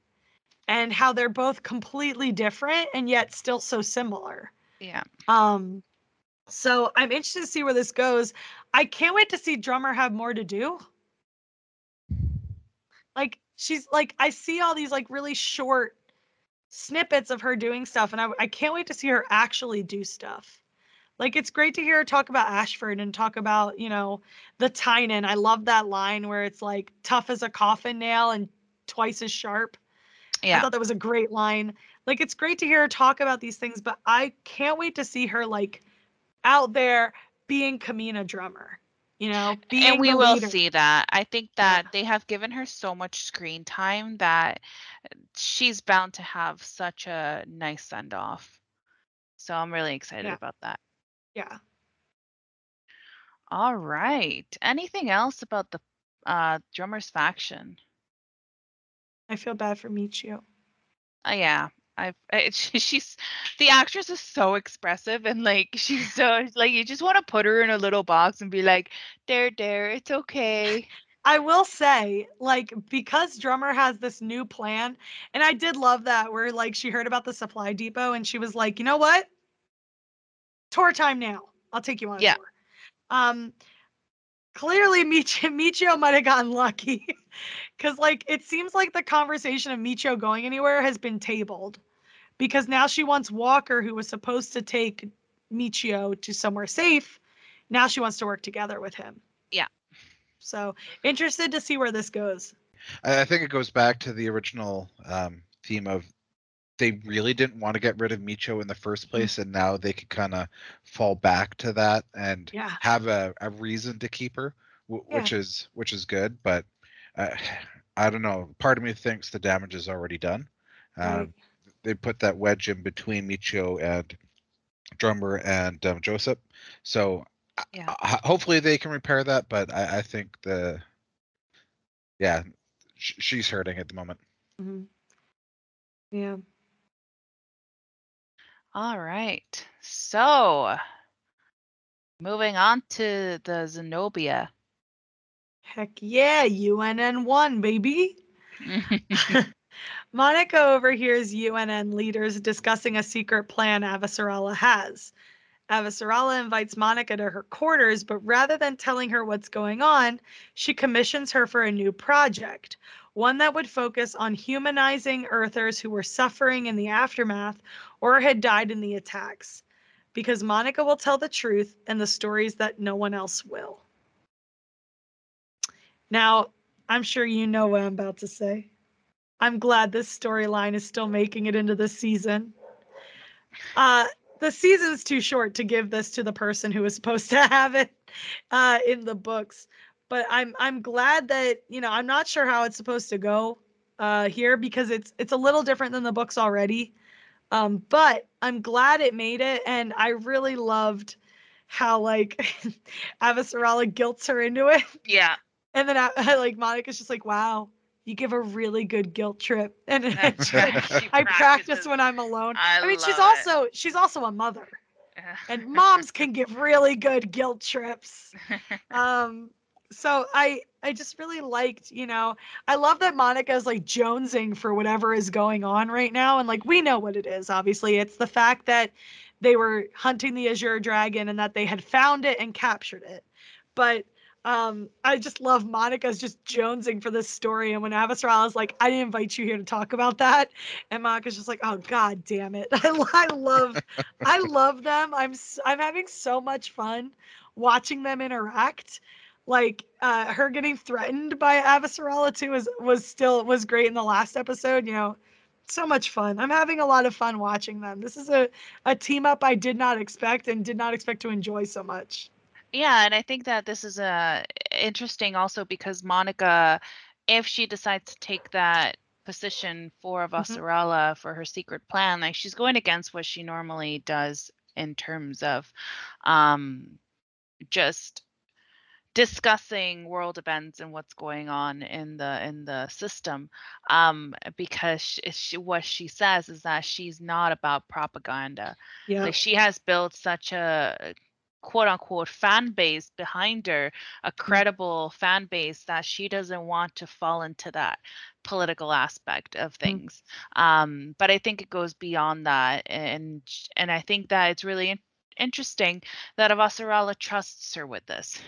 and how they're both completely different and yet still so similar. Yeah. Um, So I'm interested to see where this goes. I can't wait to see Drummer have more to do. Like she's like, I see all these like really short snippets of her doing stuff, and I, I can't wait to see her actually do stuff. Like it's great to hear her talk about Ashford and talk about, you know, the Tynan. I love that line where it's like tough as a coffin nail and twice as sharp. Yeah. I thought that was a great line. Like it's great to hear her talk about these things, but I can't wait to see her like out there being Kamina Drummer, you know, being and we will leader. See that. I think that yeah. they have given her so much screen time that she's bound to have such a nice send off. So I'm really excited yeah. about that. Yeah. All right. Anything else about the uh, Drummer's faction? I feel bad for Michio. Uh, yeah. I've it, she, she's the actress is so expressive, and like she's so like you just want to put her in a little box and be like, there there it's okay. I will say, like, because Drummer has this new plan, and I did love that where like she heard about the supply depot and she was like, you know what, tour time now, I'll take you on a yeah. tour. um Clearly, Michio, Michio might have gotten lucky, because like it seems like the conversation of Michio going anywhere has been tabled, because now she wants Walker, who was supposed to take Michio to somewhere safe. Now she wants to work together with him. Yeah. So interested to see where this goes. I think it goes back to the original um, theme of they really didn't want to get rid of Michio in the first place, and now they could kind of fall back to that and yeah. have a, a reason to keep her, w- yeah. which is which is good. But uh, I don't know. Part of me thinks the damage is already done. Um, right. They put that wedge in between Michio and Drummer and um, Joseph. So yeah. I, I, hopefully they can repair that. But I, I think the yeah, sh- she's hurting at the moment. Mm-hmm. Yeah. All right, so moving on to the Zenobia. Heck yeah, U N N one, baby. Monica overhears U N N leaders discussing a secret plan Avasarala has. Avasarala invites Monica to her quarters, but rather than telling her what's going on, she commissions her for a new project, one that would focus on humanizing Earthers who were suffering in the aftermath or had died in the attacks, because Monica will tell the truth and the stories that no one else will. Now, I'm sure you know what I'm about to say. I'm glad this storyline is still making it into this season. Uh, the season's too short to give this to the person who is supposed to have it uh, in the books. But I'm I'm glad that, you know, I'm not sure how it's supposed to go uh, here, because it's it's a little different than the books already. Um, but I'm glad it made it. And I really loved how, like, Avasarala guilts her into it. Yeah. And then, I, I, like, Monica's just like, wow, you give a really good guilt trip. And, and I, practices. I practice when I'm alone. I, I mean, she's also it. she's also a mother. And moms can give really good guilt trips. Um, so I I just really liked, you know, I love that Monica's, like, jonesing for whatever is going on right now. And, like, we know what it is, obviously. It's the fact that they were hunting the Azure Dragon and that they had found it and captured it. But Um, I just love Monica's just jonesing for this story. And when Avasarala's like, I didn't invite you here to talk about that. And Monica's just like, oh, God damn it. I, I love, I love them. I'm, I'm having so much fun watching them interact. Like, uh, her getting threatened by Avasarala too was, was still, was great in the last episode, you know, so much fun. I'm having a lot of fun watching them. This is a, a team up I did not expect and did not expect to enjoy so much. Yeah, and I think that this is uh, interesting also because Monica, if she decides to take that position for Avasarala mm-hmm. for her secret plan, like, she's going against what she normally does in terms of um, just discussing world events and what's going on in the in the system, um, because she, she, what she says is that she's not about propaganda. Yeah. Like, she has built such a quote unquote fan base behind her, a credible mm-hmm. fan base, that she doesn't want to fall into that political aspect of things. Mm-hmm. Um, but I think it goes beyond that. And and I think that it's really in- interesting that Avasarala trusts her with this.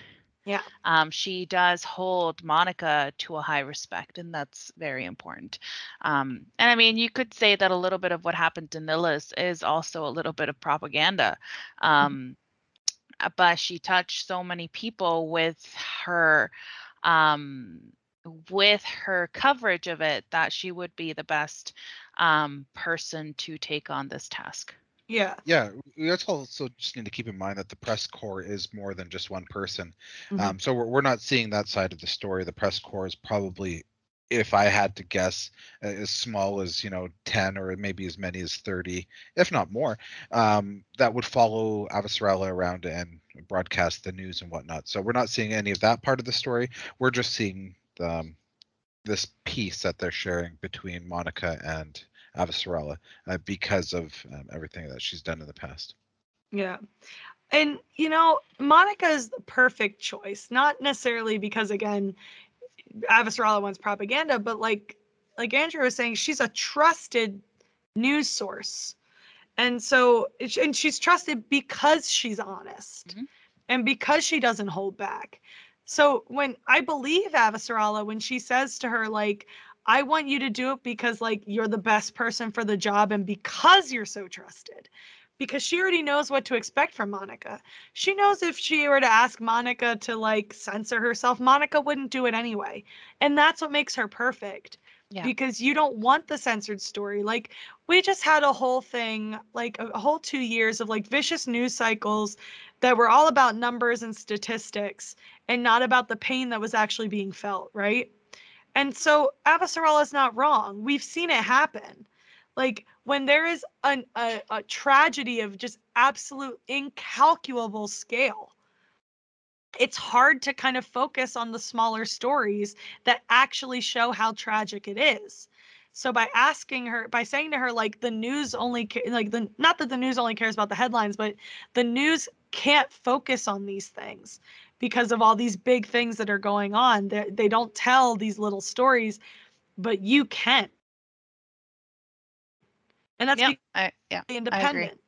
Yeah. Um, she does hold Monica to a high respect, and that's very important. Um, and I mean, you could say that a little bit of what happened to Nillis is also a little bit of propaganda. Um, mm-hmm. But she touched so many people with her, um, with her coverage of it, that she would be the best um, person to take on this task. Yeah. Yeah. That's also just need to keep in mind that the press corps is more than just one person. Mm-hmm. Um, so we're, we're not seeing that side of the story. The press corps is probably, if I had to guess, as small as, you know, ten or maybe as many as thirty, if not more, um, that would follow Avasarala around and broadcast the news and whatnot. So we're not seeing any of that part of the story. We're just seeing um, this piece that they're sharing between Monica and Avasarala uh, because of um, everything that she's done in the past. Yeah. And, you know, Monica is the perfect choice, not necessarily because, again, Avasarala wants propaganda, but like like Andrew was saying, she's a trusted news source, and so and she's trusted because she's honest mm-hmm. and because she doesn't hold back. So when I believe Avasarala when she says to her, like, I want you to do it because, like, you're the best person for the job and because you're so trusted. Because she already knows what to expect from Monica. She knows if she were to ask Monica to, like, censor herself, Monica wouldn't do it anyway. And that's what makes her perfect. Yeah. Because you don't want the censored story. Like, we just had a whole thing, like a whole two years of, like, vicious news cycles that were all about numbers and statistics and not about the pain that was actually being felt, right? And so Avasarala's not wrong. We've seen it happen. Like, when there is an, a, a tragedy of just absolute incalculable scale, it's hard to kind of focus on the smaller stories that actually show how tragic it is. So by asking her, by saying to her, like, the news only, like, the not that the news only cares about the headlines, but the news can't focus on these things because of all these big things that are going on. They, they don't tell these little stories, but you can. And that's yeah, I, yeah, independent. I agree.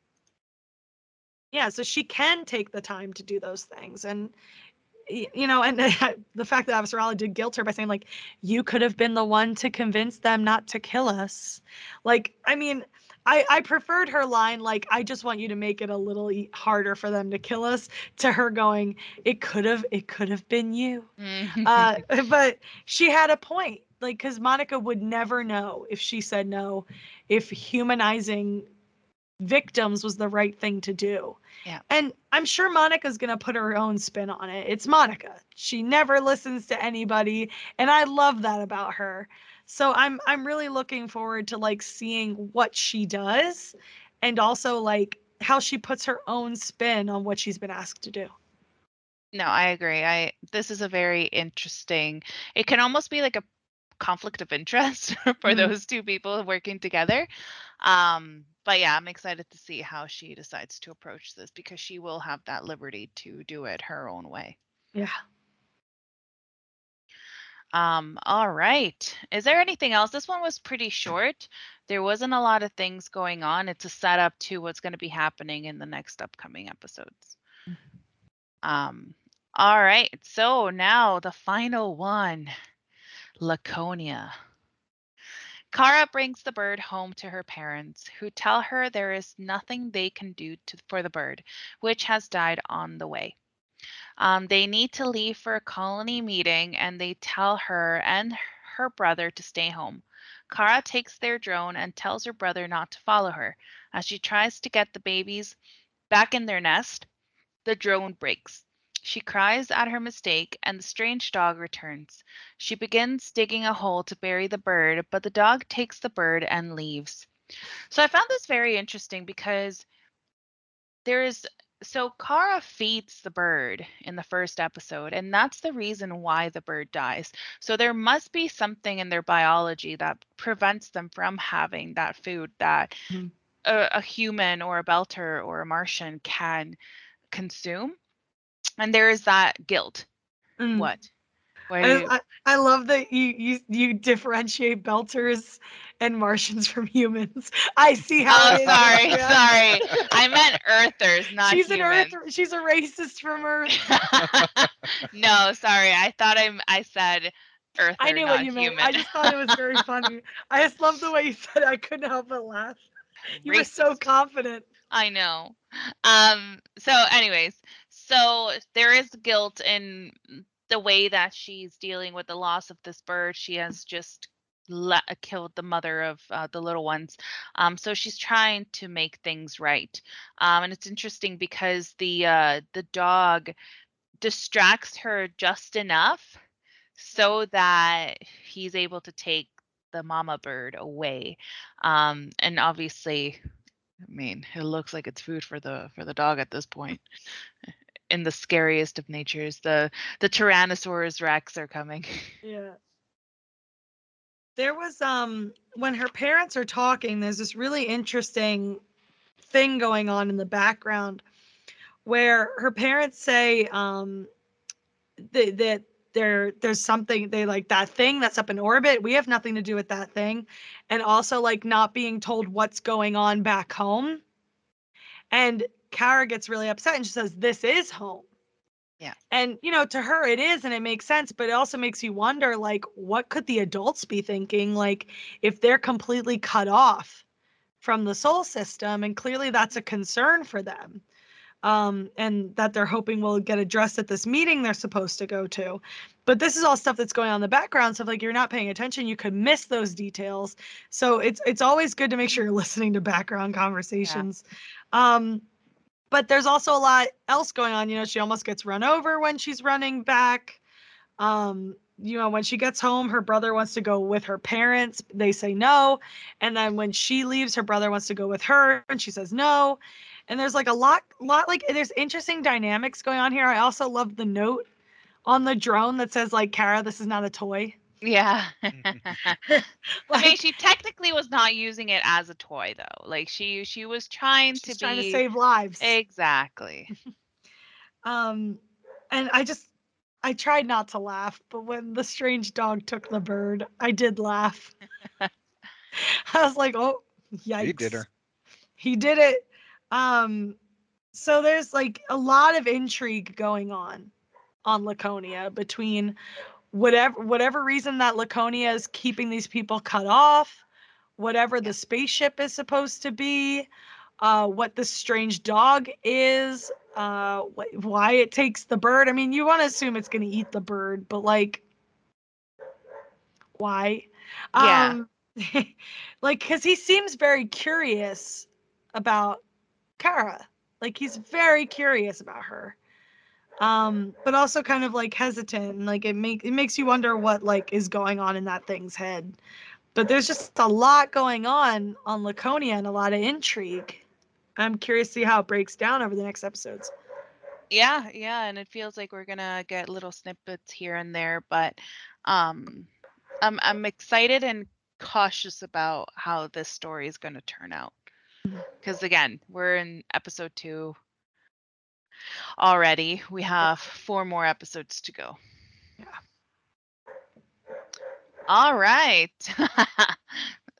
Yeah, so she can take the time to do those things. And, you know, and uh, the fact that Avasarala did guilt her by saying, like, you could have been the one to convince them not to kill us. Like, I mean, I, I preferred her line, like, I just want you to make it a little e- harder for them to kill us, to her going, it could have, it could have been you. uh, but she had a point, like, because Monica would never know if she said no, if humanizing victims was the right thing to do. Yeah. And I'm sure Monica's going to put her own spin on it. It's Monica. She never listens to anybody. And I love that about her. So I'm I'm really looking forward to, like, seeing what she does and also, like, how she puts her own spin on what she's been asked to do. No, I agree. I this is a very interesting, it can almost be like a conflict of interest for mm-hmm. those two people working together. Um, but yeah, I'm excited to see how she decides to approach this, because she will have that liberty to do it her own way. Yeah. Um, all right. Is there anything else? This one was pretty short. There wasn't a lot of things going on. It's a setup to what's going to be happening in the next upcoming episodes. Mm-hmm. Um, all right. So now the final one, Laconia. Kara brings the bird home to her parents, who tell her there is nothing they can do to, for the bird, which has died on the way. Um, they need to leave for a colony meeting, and they tell her and her brother to stay home. Kara takes their drone and tells her brother not to follow her. As she tries to get the babies back in their nest, the drone breaks. She cries at her mistake, and the strange dog returns. She begins digging a hole to bury the bird, but the dog takes the bird and leaves. So I found this very interesting, because there is... So Kara feeds the bird in the first episode, and that's the reason why the bird dies. So there must be something in their biology that prevents them from having that food that mm-hmm. a, a human or a Belter or a Martian can consume. And there is that guilt. Mm. What? I, I, I love that you, you you differentiate Belters and Martians from humans. I see how. Oh, it sorry, is. sorry. I meant Earthers, not she's humans. An Earth. She's a racist from Earth. No, sorry. I thought I I said Earther. I knew not what you human. meant. I just thought it was very funny. I just love the way you said it. I couldn't help but laugh. You racist. Were so confident. I know. Um. So, anyways, so there is guilt in the way that she's dealing with the loss of this bird. She has just le- killed the mother of uh, the little ones. Um, so she's trying to make things right. Um, and it's interesting because the uh, the dog distracts her just enough so that he's able to take the mama bird away. Um, and obviously, I mean, it looks like it's food for the for the dog at this point. In the scariest of natures, the the Tyrannosaurus Rex are coming. Yeah. There was um when her parents are talking, there's this really interesting thing going on in the background where her parents say um that that there there's something they like that thing that's up in orbit. We have nothing to do with that thing, and also like not being told what's going on back home. And Kara gets really upset and she says, this is home. Yeah. And, you know, to her it is, and it makes sense, but it also makes you wonder, like, what could the adults be thinking? Like, if they're completely cut off from the soul system, and clearly that's a concern for them. Um, and that they're hoping will get addressed at this meeting they're supposed to go to. But this is all stuff that's going on in the background. So if, like, you're not paying attention, you could miss those details. So it's, it's always good to make sure you're listening to background conversations. Yeah. Um, But there's also a lot else going on. You know, she almost gets run over when she's running back. Um, you know, when she gets home, her brother wants to go with her parents. They say no. And then when she leaves, her brother wants to go with her, and she says no. And there's like a lot, lot like there's interesting dynamics going on here. I also love the note on the drone that says, like, Kara, this is not a toy. Yeah. Like, I mean, she technically was not using it as a toy, though. Like, she she was trying to be trying to save lives. Exactly. um and I just I tried not to laugh, but when the strange dog took the bird, I did laugh. I was like, oh, yikes. He did her. He did it. Um So there's like a lot of intrigue going on on Laconia between whatever whatever reason that Laconia is keeping these people cut off, whatever the spaceship is supposed to be, uh, what the strange dog is, uh, wh- why it takes the bird. I mean, you want to assume it's going to eat the bird, but like, why? Yeah. Um, like, because he seems very curious about Kara. Like, he's very curious about her. Um, but also kind of like hesitant, and like it makes it makes you wonder what like is going on in that thing's head. But there's just a lot going on on Laconia and a lot of intrigue. I'm curious to see how it breaks down over the next episodes. Yeah, yeah, and it feels like we're gonna get little snippets here and there, but um, I'm I'm excited and cautious about how this story is gonna turn out. Because again, we're in episode two already. We have four more episodes to go. Yeah. All right.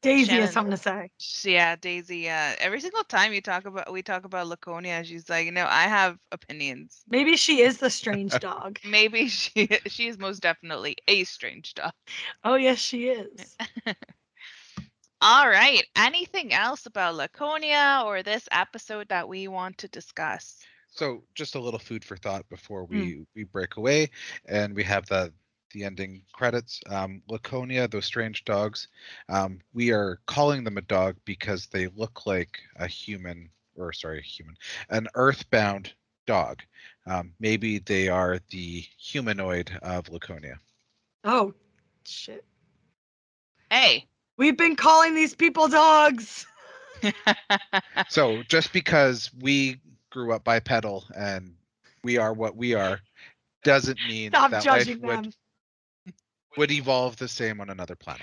Daisy Shannon has something to say. Yeah, Daisy. Uh, every single time you talk about, we talk about Laconia, she's like, "No, I have opinions." Maybe she is the strange dog. Maybe she she is most definitely a strange dog. Oh yes, she is. All right. Anything else about Laconia or this episode that we want to discuss? So just a little food for thought before we, mm. we break away and we have the, the ending credits. Um, Laconia, those strange dogs, um, we are calling them a dog because they look like a human or sorry, a human, an earthbound dog. Um, maybe they are the humanoid of Laconia. Oh, shit. Hey. We've been calling these people dogs. So just because we grew up bipedal and we are what we are doesn't mean Stop that life them. would would evolve the same on another planet.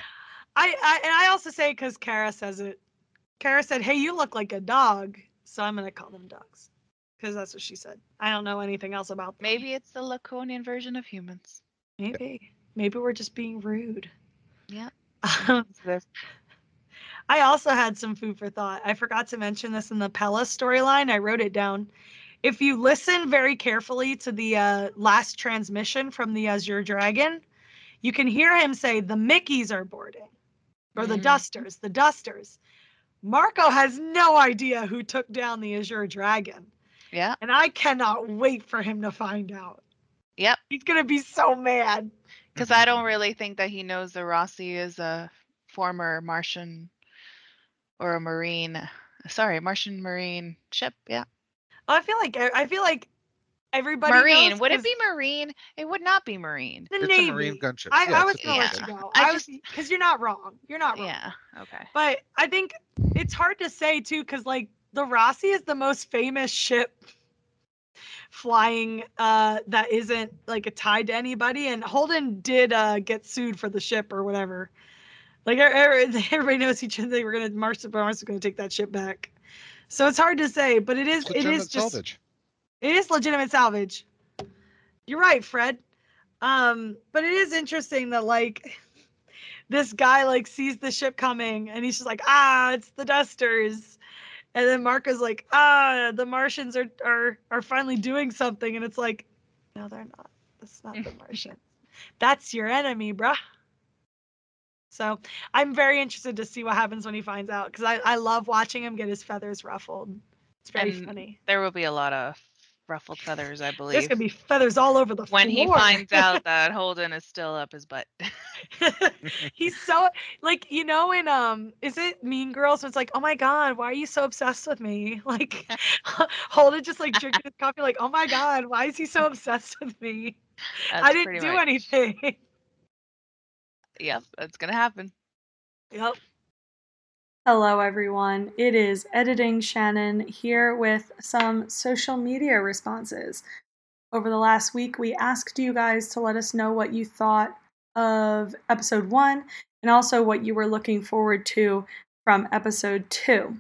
I, I and I also say because Kara says it. Kara said, "Hey, you look like a dog," so I'm gonna call them dogs because that's what she said. I don't know anything else about them. Maybe it's the Laconian version of humans. Maybe, yeah. Maybe we're just being rude. Yeah. Um, I also had some food for thought. I forgot to mention this in the Pella storyline. I wrote it down. If you listen very carefully to the uh, last transmission from the Azure Dragon, you can hear him say the Mickeys are boarding, or the mm. Dusters, the Dusters. Marco has no idea who took down the Azure Dragon. Yeah. And I cannot wait for him to find out. Yep. He's going to be so mad. Because I don't really think that he knows that Rossi is a former Martian or a Marine. Sorry, Martian Marine ship. Yeah. I feel like I feel like everybody Marine. Knows would it be Marine? It would not be Marine. The it's Navy. A Marine gunship. I, yeah, I was going to let you go. I, I was because you're not wrong. You're not wrong. Yeah. Okay. But I think it's hard to say too, because like the Rossi is the most famous ship flying uh that isn't like a tied to anybody, and Holden did uh get sued for the ship or whatever. Like everybody knows each other. They were gonna march the Mars was gonna take that ship back, so it's hard to say, but it is legitimate it is just salvage. It is legitimate salvage. You're right, Fred. Um but it is interesting that like this guy like sees the ship coming and he's just like, ah, it's the Dusters. And then Marco's like, ah, the Martians are, are are finally doing something. And it's like, no, they're not. That's not the Martians. That's your enemy, bruh. So I'm very interested to see what happens when he finds out. Because I, I love watching him get his feathers ruffled. It's very and funny. There will be a lot of ruffled feathers, I believe. There's going to be feathers all over the when floor. When he finds out that Holden is still up his butt. He's so, like, you know, in, um, is it Mean Girls? It's like, oh my God, why are you so obsessed with me? Like, Holden just, like, drinking his coffee, like, oh my God, why is he so obsessed with me? That's I didn't do much. anything. Yep, that's going to happen. Yep. Hello, everyone. It is Editing Shannon here with some social media responses. Over the last week, we asked you guys to let us know what you thought of episode one and also what you were looking forward to from episode two.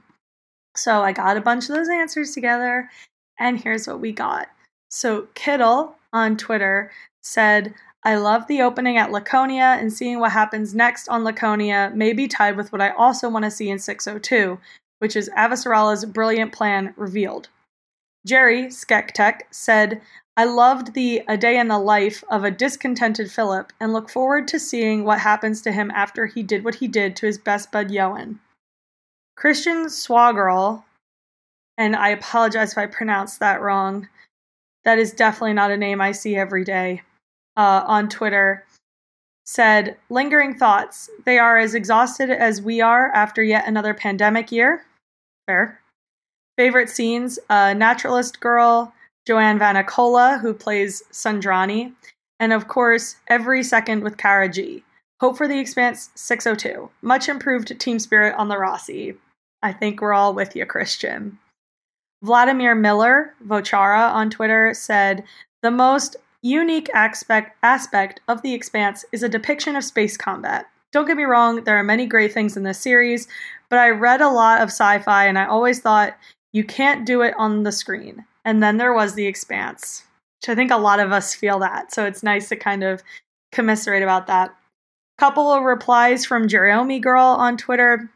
So I got a bunch of those answers together, and here's what we got. So Kittle on Twitter said, I love the opening at Laconia and seeing what happens next on Laconia may be tied with what I also want to see in six oh two, which is Avasarala's brilliant plan revealed. Jerry Skektek said, I loved the A Day in the Life of a discontented Philip and look forward to seeing what happens to him after he did what he did to his best bud Yoan. Christian Swagirl, and I apologize if I pronounced that wrong, that is definitely not a name I see every day, uh, on Twitter, said, lingering thoughts, they are as exhausted as we are after yet another pandemic year. Fair. Favorite scenes, uh, Naturalist Girl, Joanne Vanicola, who plays Sanjrani, and of course, every second with Kara G. Hope for the Expanse six oh two. Much improved team spirit on the Rossi. I think we're all with you, Christian. Vladimir Miller, Vochara on Twitter, said, the most unique aspect aspect of The Expanse is a depiction of space combat. Don't get me wrong, there are many great things in this series, but I read a lot of sci-fi and I always thought, you can't do it on the screen. And then there was The Expanse, which I think a lot of us feel that. So it's nice to kind of commiserate about that. Couple of replies from Jeremy Girl on Twitter.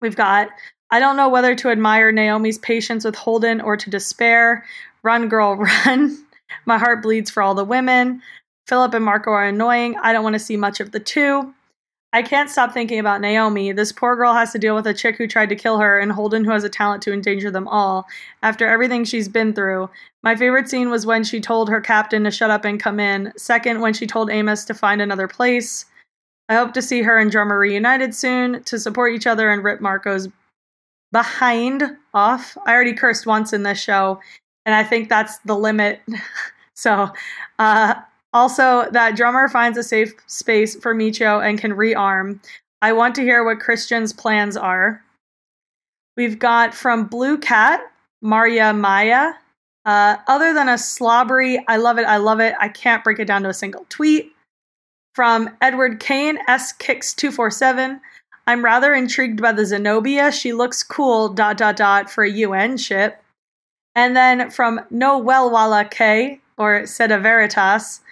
We've got, I don't know whether to admire Naomi's patience with Holden or to despair. Run, girl, run. My heart bleeds for all the women. Philip and Marco are annoying. I don't want to see much of the two. I can't stop thinking about Naomi. This poor girl has to deal with a chick who tried to kill her and Holden who has a talent to endanger them all. After everything she's been through. My favorite scene was when she told her captain to shut up and come in. Second, when she told Amos to find another place. I hope to see her and Drummer reunited soon to support each other and rip Marco's behind off. I already cursed once in this show, and I think that's the limit. so, uh... Also, that Drummer finds a safe space for Michio and can rearm. I want to hear what Christian's plans are. We've got from Blue Cat, Maria Maya. Uh, other than a slobbery, I love it, I love it, I can't break it down to a single tweet. From Edward Kane, S Kicks two forty-seven. I'm rather intrigued by the Zenobia. She looks cool, dot, dot, dot, for a U N ship. And then from Noelwala K, or Seda Veritas,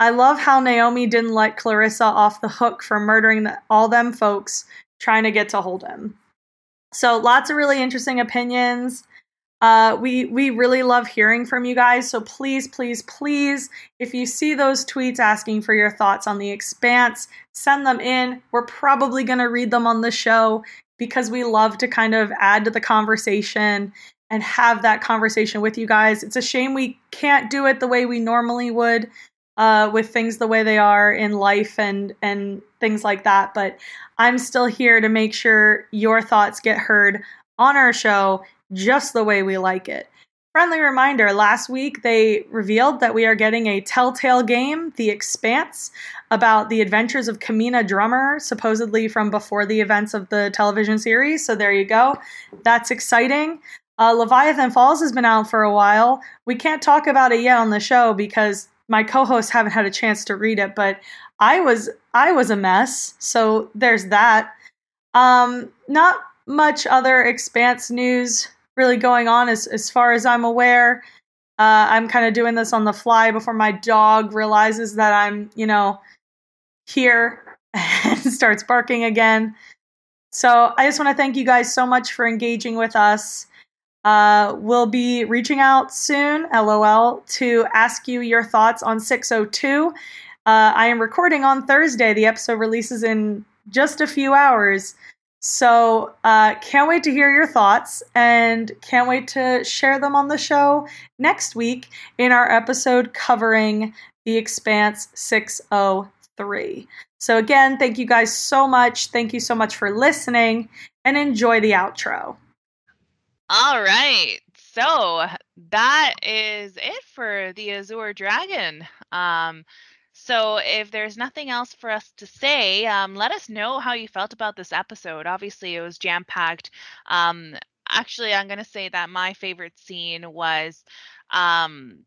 I love how Naomi didn't let Clarissa off the hook for murdering the, all them folks trying to get to Holden. So lots of really interesting opinions. Uh, we we really love hearing from you guys. So please, please, please, if you see those tweets asking for your thoughts on The Expanse, send them in. We're probably going to read them on the show because we love to kind of add to the conversation and have that conversation with you guys. It's a shame we can't do it the way we normally would. Uh, with things the way they are in life and and things like that. But I'm still here to make sure your thoughts get heard on our show just the way we like it. Friendly reminder, last week they revealed that we are getting a Telltale game, The Expanse, about the adventures of Kamina Drummer, supposedly from before the events of the television series. So there you go. That's exciting. Uh, Leviathan Falls has been out for a while. We can't talk about it yet on the show because my co-hosts haven't had a chance to read it, but I was I was a mess, so there's that. Um, not much other Expanse news really going on as, as far as I'm aware. Uh, I'm kind of doing this on the fly before my dog realizes that I'm, you know, here and starts barking again. So I just want to thank you guys so much for engaging with us. Uh, we'll be reaching out soon, LOL, to ask you your thoughts on six oh two. Uh, I am recording on Thursday. The episode releases in just a few hours. So uh, can't wait to hear your thoughts and can't wait to share them on the show next week in our episode covering The Expanse six oh three. So again, thank you guys so much. Thank you so much for listening and enjoy the outro. All right, so that is it for the Azure Dragon. Um, so if there's nothing else for us to say, um, let us know how you felt about this episode. Obviously, it was jam-packed. Um, actually, I'm going to say that my favorite scene was um,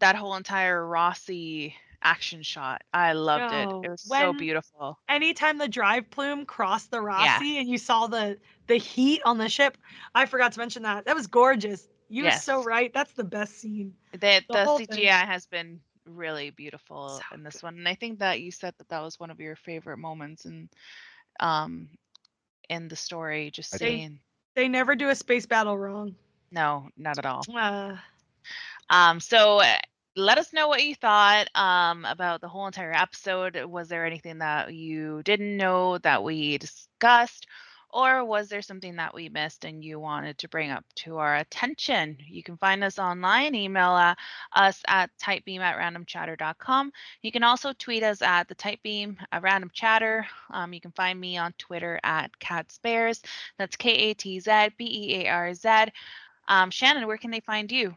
that whole entire Rossi action shot. I loved oh, it. It was so beautiful. Anytime the drive plume crossed the Rossi yeah. and you saw the the heat on the ship, I forgot to mention that. That was gorgeous. You yes. were so right. That's the best scene. The, the, the C G I thing has been really beautiful so in this good. one. And I think that you said that that was one of your favorite moments in, um, in the story, just I saying. They, they never do a space battle wrong. No, not at all. Uh, um, so let us know what you thought um, about the whole entire episode. Was there anything that you didn't know that we discussed? Or was there something that we missed and you wanted to bring up to our attention? You can find us online. Email uh, us at tightbeam at random chatter dot com. You can also tweet us at the tightbeam at random chatter. Um, you can find me on Twitter at katzbears. That's K A T Z B E A R Z. Um, Shannon, where can they find you?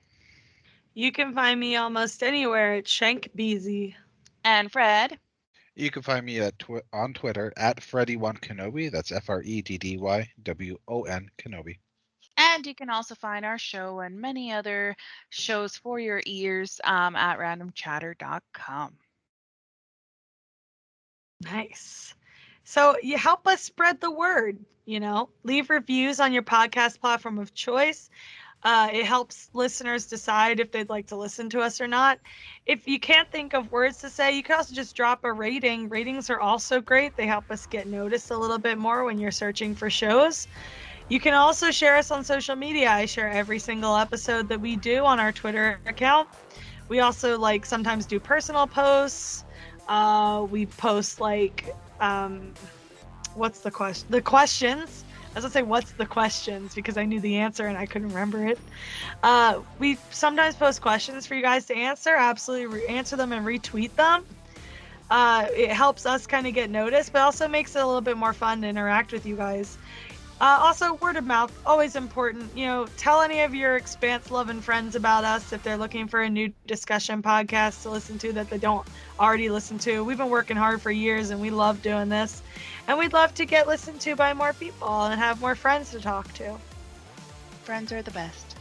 You can find me almost anywhere at shankbeezy. And Fred? You can find me at tw- on Twitter at Freddy one Kenobi. That's F R E D D Y W O N Kenobi. And you can also find our show and many other shows for your ears um, at random chatter dot com. Nice. So you help us spread the word, you know, leave reviews on your podcast platform of choice. Uh, it helps listeners decide if they'd like to listen to us or not. If you can't think of words to say, you can also just drop a rating. Ratings are also great. They help us get noticed a little bit more when you're searching for shows. You can also share us on social media. I share every single episode that we do on our Twitter account. We also like sometimes do personal posts. Uh, we post like, um, what's the question? The questions. I was going to say, what's the questions? Because I knew the answer and I couldn't remember it. Uh, we sometimes post questions for you guys to answer. Absolutely re- answer them and retweet them. Uh, it helps us kind of get noticed, but also makes it a little bit more fun to interact with you guys. Uh, also, word of mouth, always important. You know, tell any of your Expanse loving friends about us if they're looking for a new discussion podcast to listen to that they don't already listen to. We've been working hard for years and we love doing this. And we'd love to get listened to by more people and have more friends to talk to. Friends are the best.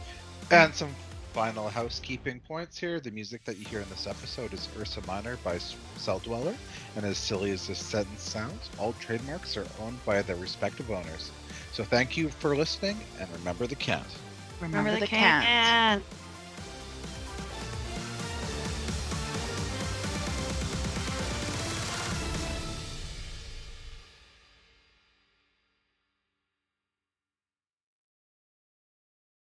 And some final housekeeping points here. The music that you hear in this episode is Ursa Minor by Cell Dweller, and as silly as this sentence sounds, all trademarks are owned by their respective owners. So thank you for listening, and remember the cant. Remember, remember the, the cant. cant.